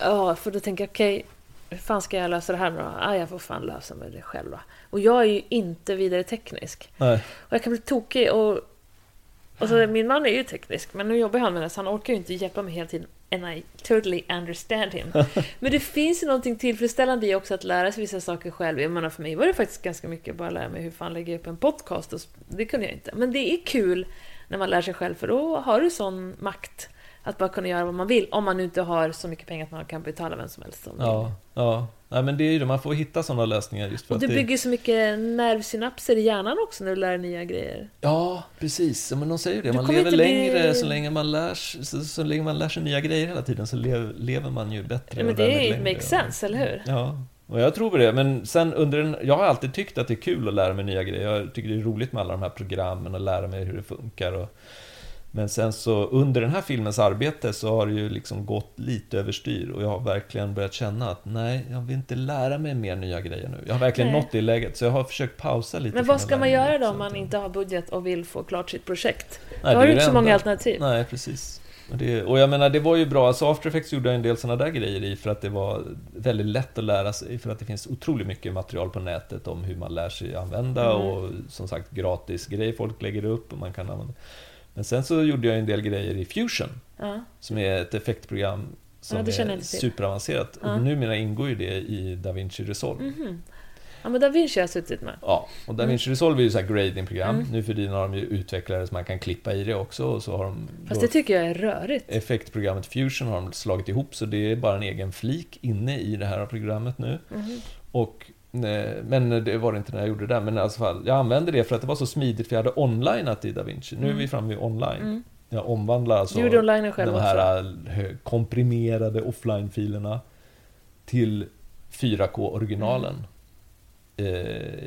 Ja, för då tänker jag okej. Hur fan ska jag lösa det här med då? Jag får fan lösa med det själv. Och jag är ju inte vidare teknisk. Nej. Och jag kan bli tokig. Och så, min man är ju teknisk, men nu jobbar han med det, så han orkar ju inte hjälpa mig hela tiden. And I totally understand him. Men det finns ju någonting tillfredsställande i också att lära sig vissa saker själv. Jag menar, för mig var det faktiskt ganska mycket bara att lära mig hur fan lägger jag upp en podcast. Och det kunde jag inte. Men det är kul när man lär sig själv, för då har du sån makt. Att bara kunna göra vad man vill om man inte har så mycket pengar att man kan betala vem som helst. Ja. Nej, men det är ju det. Man får hitta sådana lösningar just för. Och du bygger så mycket nervsynapser i hjärnan också när du lär nya grejer. Ja, precis. Men de säger det. Man lever längre så länge man lär sig nya grejer hela tiden, så lever man ju bättre. Ja, men det makes sense, eller hur? Ja. Och jag tror på det, men sen jag har alltid tyckt att det är kul att lära mig nya grejer. Jag tycker det är roligt med alla de här programmen och lära mig hur det funkar och. Men sen så under den här filmens arbete så har det ju liksom gått lite överstyr och jag har verkligen börjat känna att nej, jag vill inte lära mig mer nya grejer nu. Jag har verkligen nått i läget, så jag har försökt pausa lite. Men vad ska man göra då om man inte har budget och vill få klart sitt projekt? Nej, då har du inte så många alternativ. Nej, precis. Och jag menar, det var ju bra. Alltså After Effects gjorde jag en del sådana där grejer i för att det var väldigt lätt att lära sig, för att det finns otroligt mycket material på nätet om hur man lär sig använda och som sagt gratis grejer folk lägger upp och man kan använda. Men sen så gjorde jag en del grejer i Fusion som är ett effektprogram som är superavancerat. Och numera ingår ju det i DaVinci Resolve. Ja, men DaVinci har jag suttit med. Ja, och DaVinci Resolve är ju så här grading-program. Nu för tiden har de ju utvecklare som man kan klippa i det också. Och så har de. Fast det tycker jag är rörigt. Effektprogrammet Fusion har de slagit ihop, så det är bara en egen flik inne i det här programmet nu. Och men det var det inte när jag gjorde det där, men i alla fall, jag använde det för att det var så smidigt, för jag hade onlineat i DaVinci. Nu är vi framme vid online. Jag omvandlar alltså de här komprimerade offline-filerna till 4K-originalen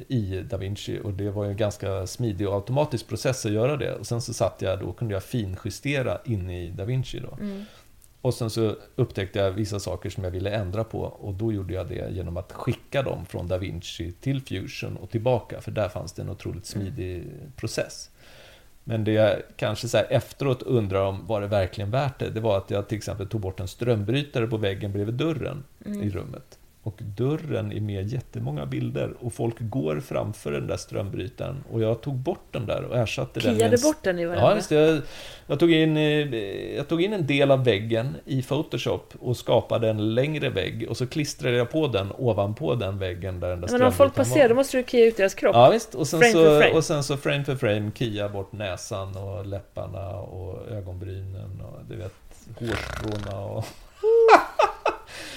i DaVinci, och det var ju en ganska smidig och automatisk process att göra det, och sen så satt jag då, kunde jag finjustera in i DaVinci då. Och sen så upptäckte jag vissa saker som jag ville ändra på, och då gjorde jag det genom att skicka dem från DaVinci till Fusion och tillbaka, för där fanns det en otroligt smidig process. Men det jag kanske så här efteråt undrar om var det verkligen värt det var att jag till exempel tog bort en strömbrytare på väggen bredvid dörren i rummet. och dörren är med jättemånga bilder och folk går framför den där strömbrytaren och jag tog bort den där och ersatte den. Kliade bort den i varandra? Ja, just det. Jag tog in en del av väggen i Photoshop och skapade en längre vägg och så klistrade jag på den ovanpå den väggen där den där strömbrytaren var. Men om folk passerar då måste du kia ut deras kropp. Ja, visst. Och sen så frame för frame kia bort näsan och läpparna och ögonbrynen och du vet hårstråna och...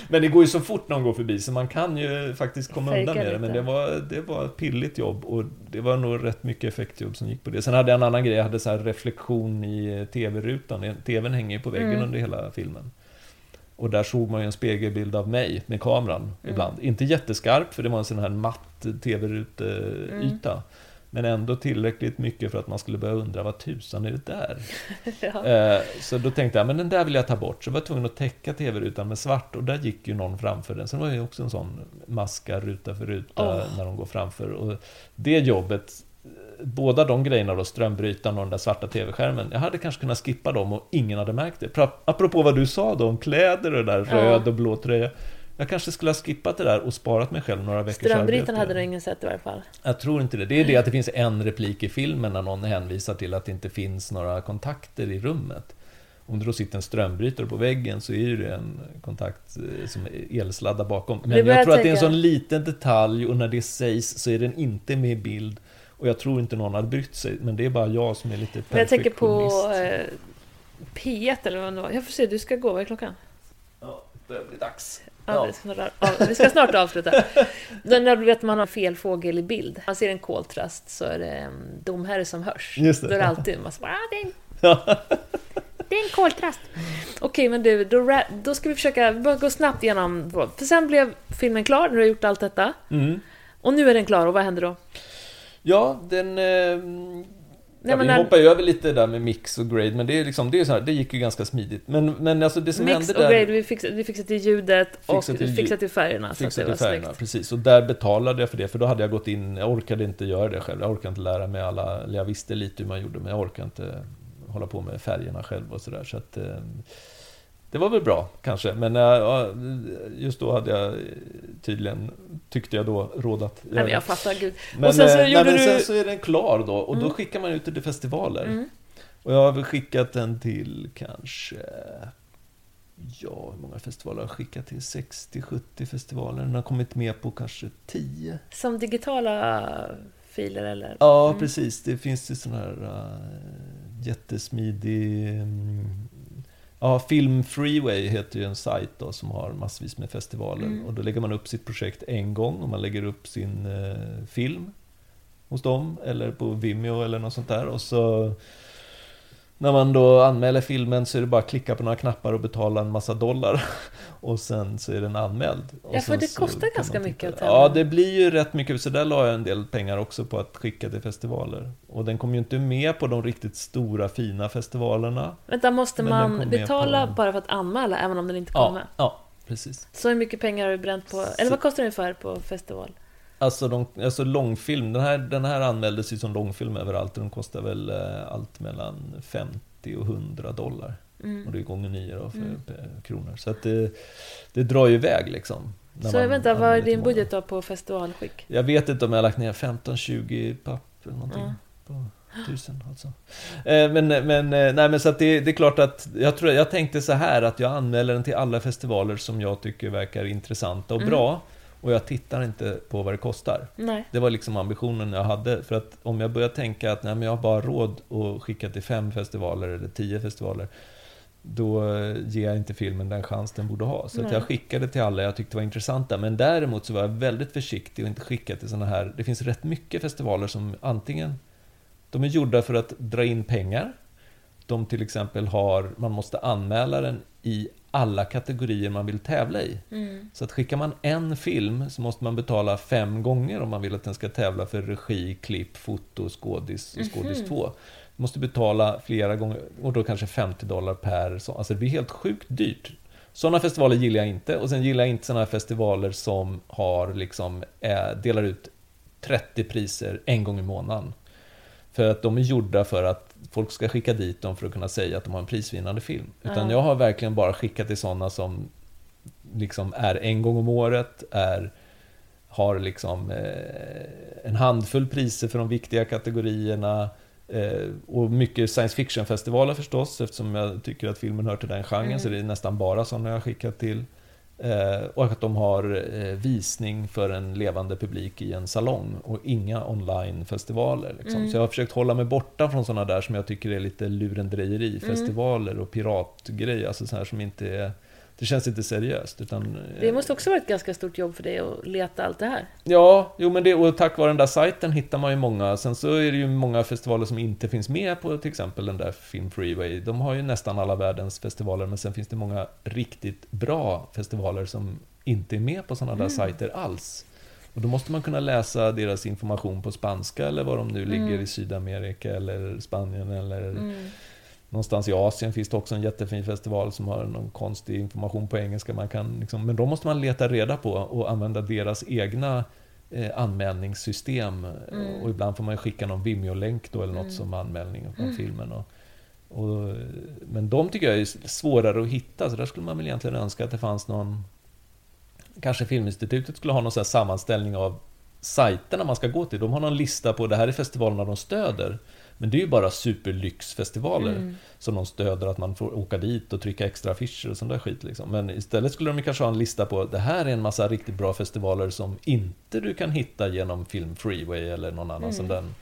Men det går ju så fort någon går förbi så man kan ju faktiskt komma undan med det. Men det var ett pilligt jobb och det var nog rätt mycket effektjobb som gick på det. Sen hade jag en annan grej, jag hade så här reflektion i tv-rutan. TVn hänger ju på väggen under hela filmen. Och där såg man ju en spegelbild av mig med kameran ibland. Inte jätteskarp för det var en sån här matt tv-rutyta. Men ändå tillräckligt mycket för att man skulle börja undra vad tusan är det där? Ja. Så då tänkte jag, men den där vill jag ta bort. Så jag var tvungen att täcka tv-rutan med svart och där gick ju någon framför den. Sen var det ju också en sån maska ruta för ruta när de går framför. Och det jobbet, båda de grejerna då, strömbrytan och den där svarta tv-skärmen, jag hade kanske kunnat skippa dem och ingen hade märkt det. Apropå vad du sa då om kläder och där röd och blå tröja. Jag kanske skulle ha skippat det där och sparat mig själv några veckors arbete. Strömbrytaren hade du ingen sett i varje fall. Jag tror inte det. Det är det att det finns en replik i filmen när någon hänvisar till att det inte finns några kontakter i rummet. Om det då sitter en strömbrytare på väggen så är det en kontakt som är elsladdar bakom. Men jag tror att det är en sån liten detalj och när det sägs så är den inte med i bild. Och jag tror inte någon har brytt sig. Men det är bara jag som är lite perfektionist. Jag tänker på P1 eller vad det var. Jag får se, du ska gå, vad är klockan? Ja, det blir dags. Ja. Vi ska snart avsluta. När du vet att man har fel fågel i bild, man ser en koltrast så är det de här som hörs. Just det. Då är det alltid man bara, det är en koltrast. Okej, men du, då ska vi försöka gå snabbt igenom. För sen blev filmen klar när du har gjort allt detta. Och nu är den klar och vad händer då? Ja, den... Ja, vi hoppar ju över lite där med mix och grade, men det är liksom, det är så här, det gick ju ganska smidigt. Men alltså det som mix hände där... Mix och grade, vi fixade till ljudet och fixade till färgerna. Fixade till färgerna, precis. Och där betalade jag för det, för då hade jag gått in... Jag orkade inte göra det själv, jag orkade inte lära mig alla... Jag visste lite hur man gjorde, men jag orkade inte hålla på med färgerna själv och sådär. Så att... Det var väl bra kanske, men just då hade jag tydligen, tyckte jag då, rådat. Nej, men jag fattar, gud. Men, och sen, så sen så är den klar då, och då skickar man ut till festivaler. Och jag har väl skickat den till kanske, ja, hur många festivaler har jag skickat till? 60-70 festivaler. Den har kommit med på kanske 10. Som digitala filer eller? Ja, precis. Det finns ju sån här jättesmidig... Ja, Film Freeway heter ju en sajt då, som har massvis med festivaler. Och då lägger man upp sitt projekt en gång och man lägger upp sin film hos dem eller på Vimeo eller något sånt där. Och så när man då anmäler filmen så är det bara att klicka på några knappar och betala en massa dollar. Och sen så är den anmäld. Och ja, för det kostar ganska mycket. Ja, det blir ju rätt mycket. Så där la jag en del pengar också på att skicka till festivaler. Och den kom ju inte med på de riktigt stora, fina festivalerna. Vänta, måste man betala bara för att anmäla, även om den inte kommer? Ja, precis. Så hur mycket pengar har du bränt på? Eller vad kostar det ungefär på festival? Alltså, alltså långfilm, den här anmäldes ju som långfilm överallt. Den kostar väl allt mellan $50 och $100. Och det är gånger 9 då för kronor. Så att det drar ju iväg liksom. Så jag väntar, vad är din budget då på festivalskick? Jag vet inte om jag har lagt ner 15-20 papp eller någonting på 1000 alltså. Men så att det är klart att jag tänkte så här att jag anmäler den till alla festivaler som jag tycker verkar intressanta och bra. Och jag tittar inte på vad det kostar. Nej. Det var liksom ambitionen jag hade. För att om jag börjar tänka att nej, men jag har bara råd att skicka till 5 festivaler eller 10 festivaler, då ger jag inte filmen den chans den borde ha. Så att jag skickade till alla jag tyckte var intressanta. Men däremot så var jag väldigt försiktig och inte skicka till sådana här... Det finns rätt mycket festivaler som antingen... De är gjorda för att dra in pengar. De till exempel har... Man måste anmäla den i alla kategorier man vill tävla i. Så att skickar man en film så måste man betala 5 gånger om man vill att den ska tävla för regi, klipp, foto, skådis och skådis 2. Du måste betala flera gånger och då kanske $50 per. Alltså det blir helt sjukt dyrt. Sådana festivaler gillar jag inte. Och sen gillar jag inte sådana här festivaler som har liksom, delar ut 30 priser en gång i månaden. För att de är gjorda för att folk ska skicka dit dem för att kunna säga att de har en prisvinnande film. Utan jag har verkligen bara skickat till sådana som liksom är en gång om året, har liksom en handfull priser för de viktiga kategorierna, och mycket science fiction-festivaler förstås, eftersom jag tycker att filmen hör till den genren, så det är nästan bara sådana jag skickat till. Och att de har visning för en levande publik i en salong och inga online-festivaler. Liksom. Så jag har försökt hålla mig borta från sådana där som jag tycker är lite lurendrejeri-festivaler och piratgrejer, alltså sådana här som inte är... Det känns inte seriöst. Utan, det måste också vara ett ganska stort jobb för dig att leta allt det här. Ja, jo, men det, och tack vare den där sajten hittar man ju många. Sen så är det ju många festivaler som inte finns med på, till exempel den där Film Freeway. De har ju nästan alla världens festivaler, men sen finns det många riktigt bra festivaler som inte är med på sådana där sajter alls. Och då måste man kunna läsa deras information på spanska, eller var de nu ligger i Sydamerika eller Spanien eller... Någonstans i Asien finns det också en jättefin festival som har någon konstig information på engelska. Man kan liksom, men då måste man leta reda på och använda deras egna anmälningssystem. Och ibland får man skicka någon Vimeo-länk då eller något som anmälning från filmen. Och, men de tycker jag är svårare att hitta, så där skulle man väl egentligen önska att det fanns någon... Kanske Filminstitutet skulle ha någon sån här sammanställning av sajterna man ska gå till. De har någon lista på det här är festivalerna de stöder. Men det är ju bara superlyxfestivaler som de stöder, att man får åka dit och trycka extra affischer och sån där skit. Liksom. Men istället skulle de kanske ha en lista på det här är en massa riktigt bra festivaler som inte du kan hitta genom Film Freeway eller någon annan som den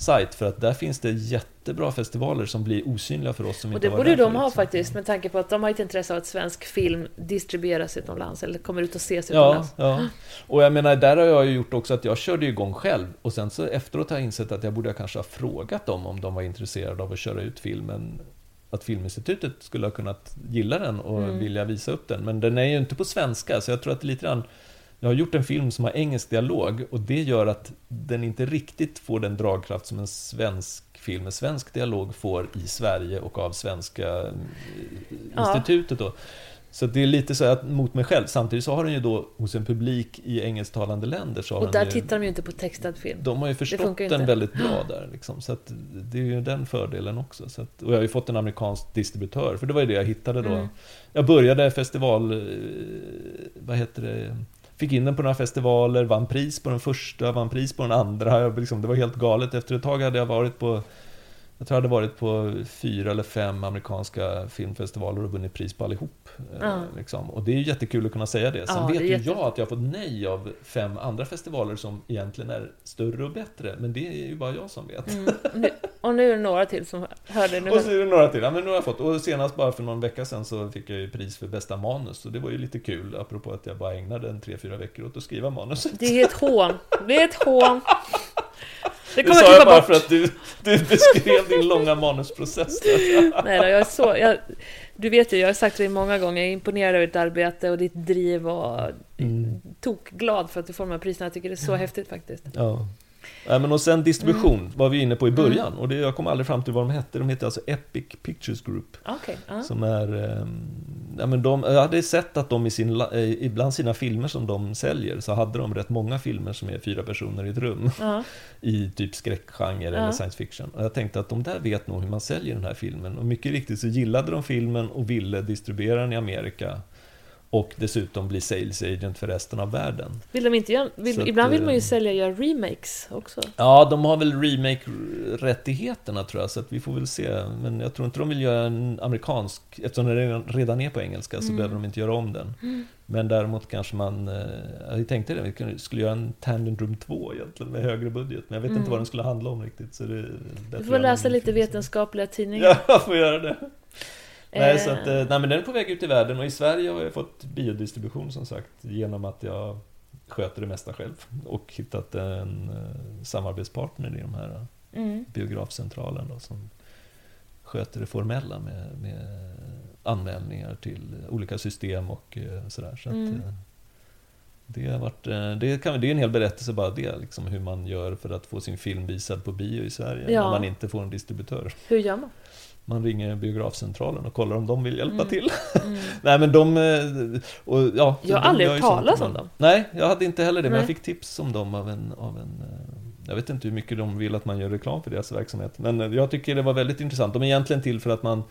sajt. För att där finns det jättebra festivaler som blir osynliga för oss. Som och det inte borde de ha faktiskt, med tanke på att de har ett intresse av att svensk film distribueras utomlands eller kommer ut och ses utomlands. Ja. Och jag menar, där har jag ju gjort också att jag körde igång själv, och sen så efteråt har jag insett att jag borde kanske ha frågat dem om de var intresserade av att köra ut filmen, att Filminstitutet skulle ha kunnat gilla den och vilja visa upp den. Men den är ju inte på svenska, så jag tror att lite grann... Jag har gjort en film som har engelsk dialog, och det gör att den inte riktigt får den dragkraft som en svensk film med svensk dialog får i Sverige och av Svenska institutet då. Så det är lite så att mot mig själv. Samtidigt så har den ju då hos en publik i engelsktalande länder. Så och där ju, tittar de ju inte på textad film. De har ju förstått den väldigt bra där. Liksom. Så att det är ju den fördelen också. Så att, och jag har ju fått en amerikansk distributör, för det var ju det jag hittade då. Jag började festival... Vad heter det... Fick in den på några festivaler, vann pris på den första, vann pris på den andra. Jag, liksom, det var helt galet. Efter ett tag hade jag varit på, jag tror jag hade varit på 4 eller 5 amerikanska filmfestivaler och vunnit pris på allihop. Liksom. Och det är ju jättekul att kunna säga det. Sen vet ju jag att jag har fått nej av 5 andra festivaler som egentligen är större och bättre. Men det är ju bara jag som vet. Och nu är det några till som hör det nu. Och så är det några till. Ja, men nu har jag fått. Och senast bara för någon vecka sedan så fick jag ju pris för bästa manus. Och det var ju lite kul, apropå att jag bara ägnade 3-4 veckor åt att skriva manuset. Det är ett hån. Det är ett hån. Det sa jag bara bort. För att du beskrev din långa manusprocess. Nej, jag är så... Du vet ju, jag har sagt det många gånger, jag är imponerad över ditt arbete och ditt driv och tokglad för att du får de här priserna. Jag tycker det är så häftigt faktiskt. Ja. Men och sen distribution var vi inne på i början, och det, jag kom aldrig fram till vad de hette. De heter alltså Epic Pictures Group. Okay. Som är, men de, jag hade sett att de ibland sina filmer som de säljer, så hade de rätt många filmer som är 4 personer i ett rum i typ skräckgenre eller science fiction. Och jag tänkte att de där vet nog hur man säljer den här filmen, och mycket riktigt så gillade de filmen och ville distribuera den i Amerika. Och dessutom bli sales agent för resten av världen. Vill de inte göra, ibland vill man ju göra remakes också. Ja, de har väl remake-rättigheterna tror jag, så att vi får väl se. Men jag tror inte de vill göra en amerikansk, eftersom den redan är på engelska, så behöver de inte göra om den. Men däremot kanske man, jag tänkte det, vi skulle göra en Tangent Room 2 egentligen med högre budget. Men jag vet inte vad den skulle handla om riktigt. Så det, du får läsa lite vetenskapliga tidningar. Ja, jag får göra det. Nej, så att, men den är på väg ut i världen, och i Sverige har jag fått biodistribution som sagt genom att jag sköter det mesta själv och hittat en samarbetspartner i de här biografcentralen då, som sköter det formella med anmälningar till olika system och sådär. Så att, det är en hel berättelse bara det, liksom, hur man gör för att få sin film visad på bio i Sverige när man inte får en distributör. Hur gör man? Man ringer biografcentralen och kollar om de vill hjälpa till. Nej, men de... jag har aldrig talat om dem. Nej, jag hade inte heller det. Men jag fick tips om dem av en Jag vet inte hur mycket de vill att man gör reklam för deras verksamhet. Men jag tycker det var väldigt intressant. De är egentligen till för att man,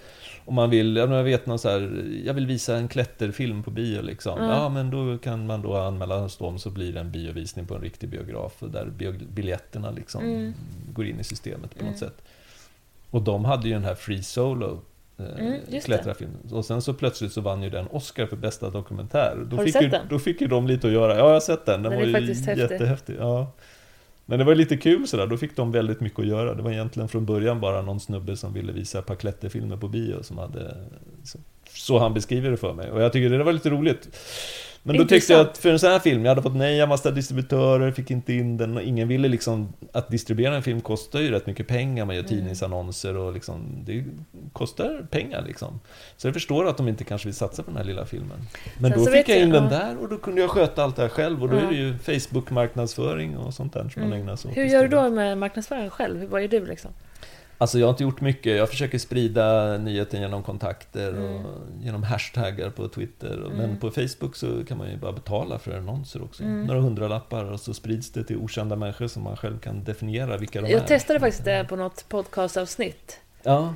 om man vill, jag vet någon så här, jag vill visa en klätterfilm på bio liksom. Mm. Ja, men då kan man då anmäla hos dem, så blir det en biovisning på en riktig biograf där biljetterna liksom går in i systemet på något sätt. Och de hade ju den här Free Solo klättrarfilmen. Och sen så plötsligt så vann ju den Oscar för bästa dokumentär. Då har du sett den? Då fick ju de lite att göra. Ja, jag har sett den. Den var ju faktiskt jättehäftig. Ja. Men det var lite kul sådär, då fick de väldigt mycket att göra. Det var egentligen från början bara någon snubbe som ville visa ett par klätterfilmer på bio som hade, så han beskriver det för mig. Och jag tycker det var lite roligt. Men då tyckte jag att för en sån här film, jag hade fått nej av massa distributörer, fick inte in den och ingen ville liksom, att distribuera en film kostar ju rätt mycket pengar, man gör tidningsannonser och liksom, det kostar pengar liksom. Så jag förstår att de inte kanske vill satsa på den här lilla filmen. Men sen då fick jag in den där och då kunde jag sköta allt det här själv och då är det ju Facebook-marknadsföring och sånt där som man ägnar sig åt. Hur gör du då med marknadsföring själv? Hur var ju du liksom? Alltså jag har inte gjort mycket. Jag försöker sprida nyheten genom kontakter och genom hashtaggar på Twitter. Men på Facebook så kan man ju bara betala för annonser också. Några hundralappar och så sprids det till okända människor som man själv kan definiera vilka de är. Jag testade faktiskt det på något podcastavsnitt. Ja.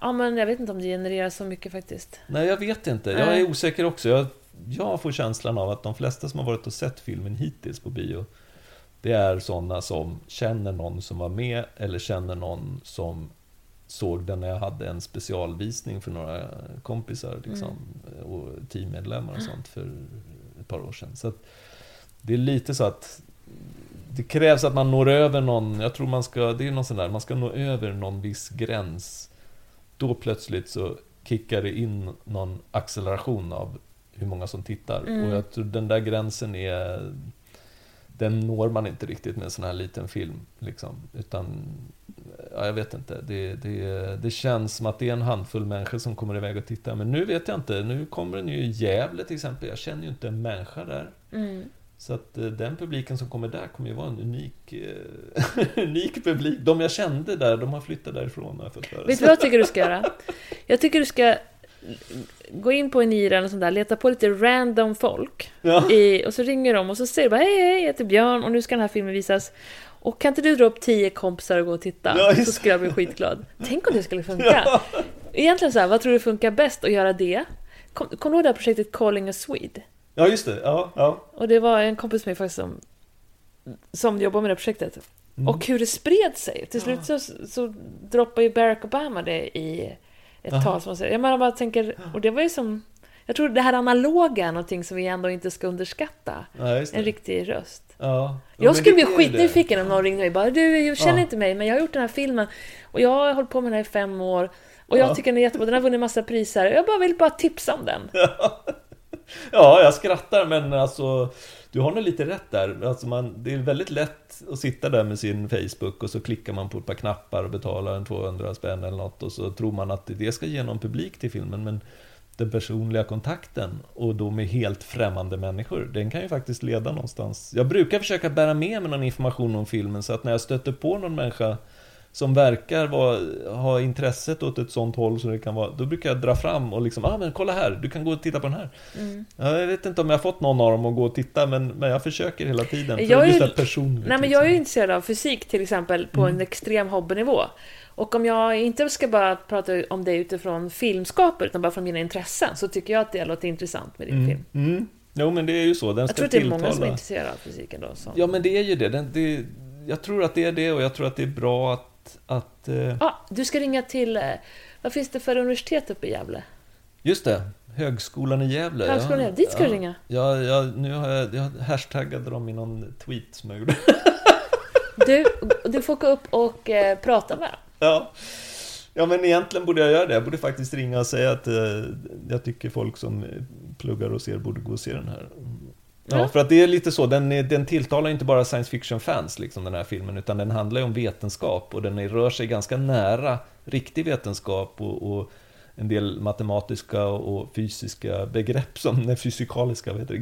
Ja, men jag vet inte om det genererar så mycket faktiskt. Nej, jag vet inte. Jag är osäker också. Jag får känslan av att de flesta som har varit och sett filmen hittills på bio, det är sådana som känner någon som var med eller känner någon som såg den när jag hade en specialvisning för några kompisar liksom, och teammedlemmar och sånt för ett par år sedan. Så att det är lite så att det krävs att man når över någon, jag tror man ska, det är någon sån där, man ska nå över någon viss gräns. Då plötsligt så kickar det in någon acceleration av hur många som tittar. Och jag tror den där gränsen är, den når man inte riktigt med en sån här liten film. Liksom. Utan, ja, jag vet inte. Det känns som att det är en handfull människor som kommer iväg och tittar. Men nu vet jag inte. Nu kommer den ju i Gävle till exempel. Jag känner ju inte en människa där. Så att den publiken som kommer där kommer ju vara en unik publik. De jag kände där, de har flyttat därifrån. Vet du vad jag tycker du ska göra? Jag tycker du ska gå in på en IRA eller sånt där, leta på lite random folk och så ringer de och så säger de bara, hej, jag heter Björn och nu ska den här filmen visas och kan inte du dra upp 10 kompisar och gå och titta? Så skulle jag bli skitglad. Tänk om det skulle funka. Egentligen så här, vad tror du funkar bäst att göra det? Kom då det här projektet Calling a Swede? Ja, just det. Ja. Och det var en kompis med faktiskt som jobbar med det projektet. Och hur det spred sig. Till slut så droppar ju Barack Obama det i ett tal som man säger. Jag bara tänker, och det var ju som, jag tror det här analoga är någonting som vi ändå inte ska underskatta. En riktig röst. Jag skulle bli skitnyfiken om någon ringde mig bara, du känner inte mig, men jag har gjort den här filmen och jag har hållit på med den här i 5 år och jag tycker den är jättebra, den har vunnit en massa priser, jag vill bara tipsa om den. Ja, jag skrattar, men alltså du har nog lite rätt där. Alltså det är väldigt lätt att sitta där med sin Facebook och så klickar man på ett par knappar och betalar en 200 spänn eller något och så tror man att det ska ge någon publik till filmen, men den personliga kontakten och då med helt främmande människor, den kan ju faktiskt leda någonstans. Jag brukar försöka bära med mig någon information om filmen så att när jag stöter på någon människa som verkar ha intresset åt ett sånt håll som det kan vara, då brukar jag dra fram och liksom, men kolla här, du kan gå och titta på den här. Jag vet inte om jag har fått någon av dem att gå och titta, men jag försöker hela tiden för jag just personligt. Nej, men jag är ju intresserad av fysik till exempel på en extrem hobbynivå. Och om jag inte ska bara prata om det utifrån filmskapet utan bara från mina intressen, så tycker jag att det låter intressant med din film. Jo, men det är ju så. Den ska jag tror att det är många som är intresserade av fysiken då. Som... Ja, men det är ju det. Jag tror att det är det, och jag tror att det är bra att du ska ringa till, vad finns det för universitet uppe i Gävle? Just det, Högskolan i Gävle. Dit ska du ringa. Nu har jag hashtaggade dem i någon tweet som jag gjorde. Du får gå upp och prata med dem. Ja, men egentligen borde jag göra det. Jag borde faktiskt ringa och säga att jag tycker folk som pluggar och ser borde gå och se den här. Ja, för att det är lite så, den tilltalar inte bara science fiction-fans liksom, den här filmen, utan den handlar ju om vetenskap och den rör sig ganska nära riktig vetenskap och en del matematiska och fysiska begrepp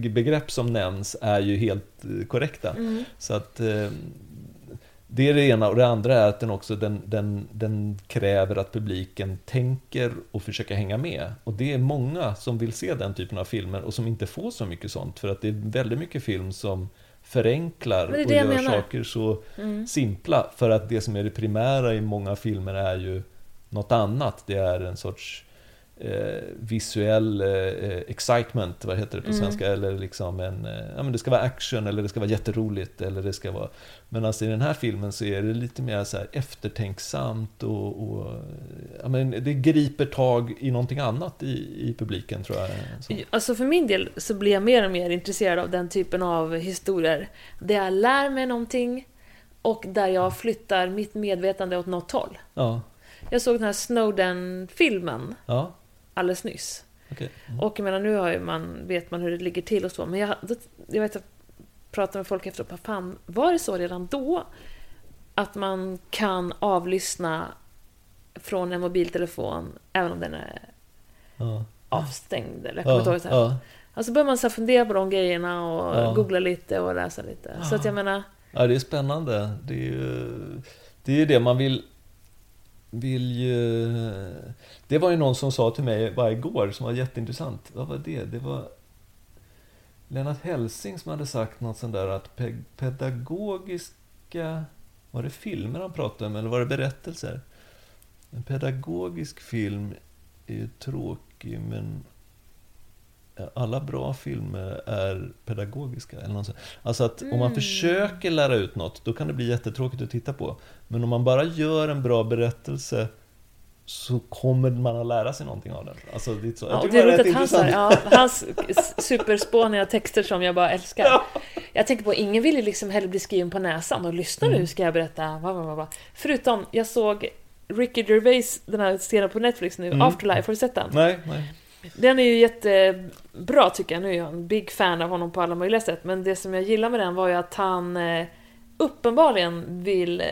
begrepp som nämns är ju helt korrekta. Så att det är det ena, och det andra är att den också den kräver att publiken tänker och försöker hänga med. Och det är många som vill se den typen av filmer och som inte får så mycket sånt, för att det är väldigt mycket film som förenklar och gör saker så simpla. För att det som är det primära i många filmer är ju något annat. Det är en sorts visuell excitement, vad heter det på svenska, eller liksom men det ska vara action, eller det ska vara jätteroligt, eller det ska vara, men alltså i den här filmen så är det lite mer så här eftertänksamt och men det griper tag i någonting annat i publiken, tror jag. Så. Alltså för min del så blir jag mer och mer intresserad av den typen av historier där jag lär mig någonting och där jag flyttar mitt medvetande åt något håll. Ja. Jag såg den här Snowden-filmen alldeles nyss. Okay. Mm. Och jag menar, nu har ju vet man hur det ligger till och så. Men jag vet att prata med folk efteråt, fan, var det så redan då att man kan avlyssna från en mobiltelefon även om den är avstängd eller alltså börjar man så fundera på de grejerna och googla lite och läsa lite. Så att jag menar, det är spännande. Det är ju det man vill ju. Det var ju någon som sa till mig bara igår som var jätteintressant. Vad var det? Det var Lennart Helsing som hade sagt något sånt där, att pedagogiska, var det filmer han pratade om eller var det berättelser? En pedagogisk film är ju tråkig, men alla bra filmer är pedagogiska eller något sånt. Alltså att om man försöker lära ut något, då kan det bli jättetråkigt att titta på. Men om man bara gör en bra berättelse så kommer man att lära sig någonting av den. Alltså det är så. Jag tycker det är rätt intressant. Hans superspåniga texter som jag bara älskar. Ja. Jag tänker på, ingen vill ju liksom heller bli skriven på näsan och lyssna nu ska jag berätta. Förutom, jag såg Ricky Gervais, den här serien på Netflix nu, Afterlife, har du sett den? Nej. Den är ju jättebra tycker jag. Nu är jag en big fan av honom på alla möjliga sätt. Men det som jag gillar med den var ju att han uppenbarligen vill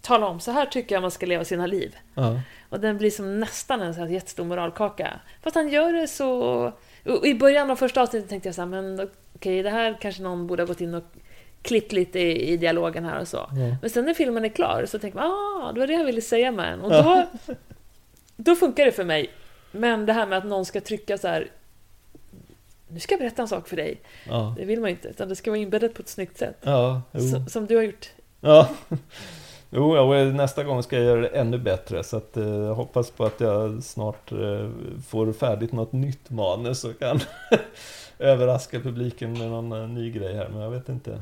tala om, så här tycker jag man ska leva sina liv. Och den blir som nästan en så här jättestor moralkaka. Fast han gör det så. Och i början av första avsnittet tänkte jag så här, men okej, det här kanske någon borde ha gått in och klippt lite i dialogen här och så. Men sen när filmen är klar så tänker man, det var det jag ville säga med den. Och då funkar det för mig. Men det här med att någon ska trycka så här, nu ska jag berätta en sak för dig. Det vill man inte, utan det ska vara inbäddat på ett snyggt sätt. Som du har gjort. Nästa gång ska jag göra det ännu bättre. Så att, jag hoppas på att jag snart får färdigt något nytt manus och kan överraska publiken med någon ny grej här. Men jag vet inte.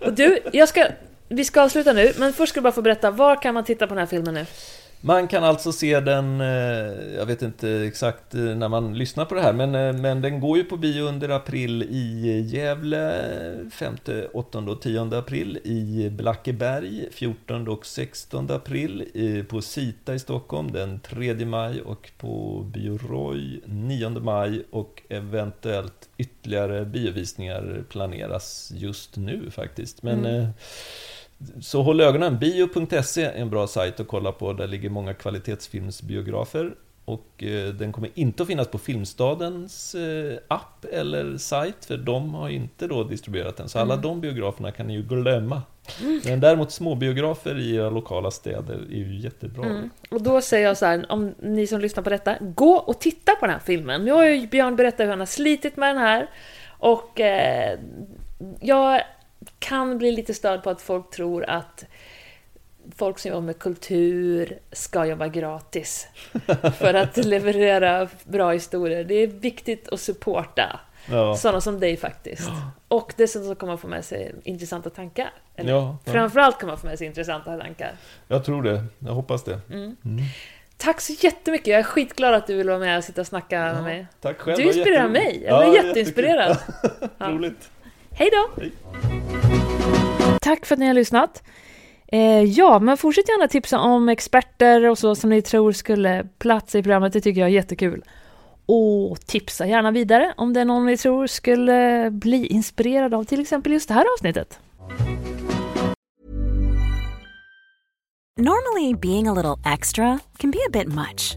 Och du, vi ska avsluta nu. Men först ska du bara få berätta, var kan man titta på den här filmen nu? Man kan alltså se den, jag vet inte exakt när man lyssnar på det här, men den går ju på bio under april i Gävle, 5, 8 och 10 april, i Blackeberg 14 och 16 april, på Sita i Stockholm den 3 maj och på Bio-Roy 9 maj och eventuellt ytterligare biovisningar planeras just nu faktiskt, men... Så håll ögonen, bio.se är en bra sajt att kolla på, där ligger många kvalitetsfilmsbiografer, och den kommer inte att finnas på Filmstadens app eller sajt, för de har inte då distribuerat den, så alla de biograferna kan ni ju glömma. Men däremot småbiografer i era lokala städer är ju jättebra. Och då säger jag så här, om ni som lyssnar på detta, gå och titta på den här filmen. Nu har ju Björn berättat hur han har slitit med den här, och jag kan bli lite störd på att folk tror att folk som jobbar med kultur ska jobba gratis för att leverera bra historier. Det är viktigt att supporta sådana som dig faktiskt. Och dessutom så kan man få med sig intressanta tankar. Eller framförallt kan man få med sig intressanta tankar. Jag tror det. Jag hoppas det. Tack så jättemycket. Jag är skitglad att du vill vara med och sitta och snacka med mig. Tack själv. Du inspirerar mig. Jag är jätteinspirerad. Roligt. Hej då! Hej. Tack för att ni har lyssnat. Men fortsätt gärna tipsa om experter och så som ni tror skulle platsa i programmet. Det tycker jag är jättekul. Och tipsa gärna vidare om det är någon ni tror skulle bli inspirerad av till exempel just det här avsnittet. Normally being a little extra can be a bit much.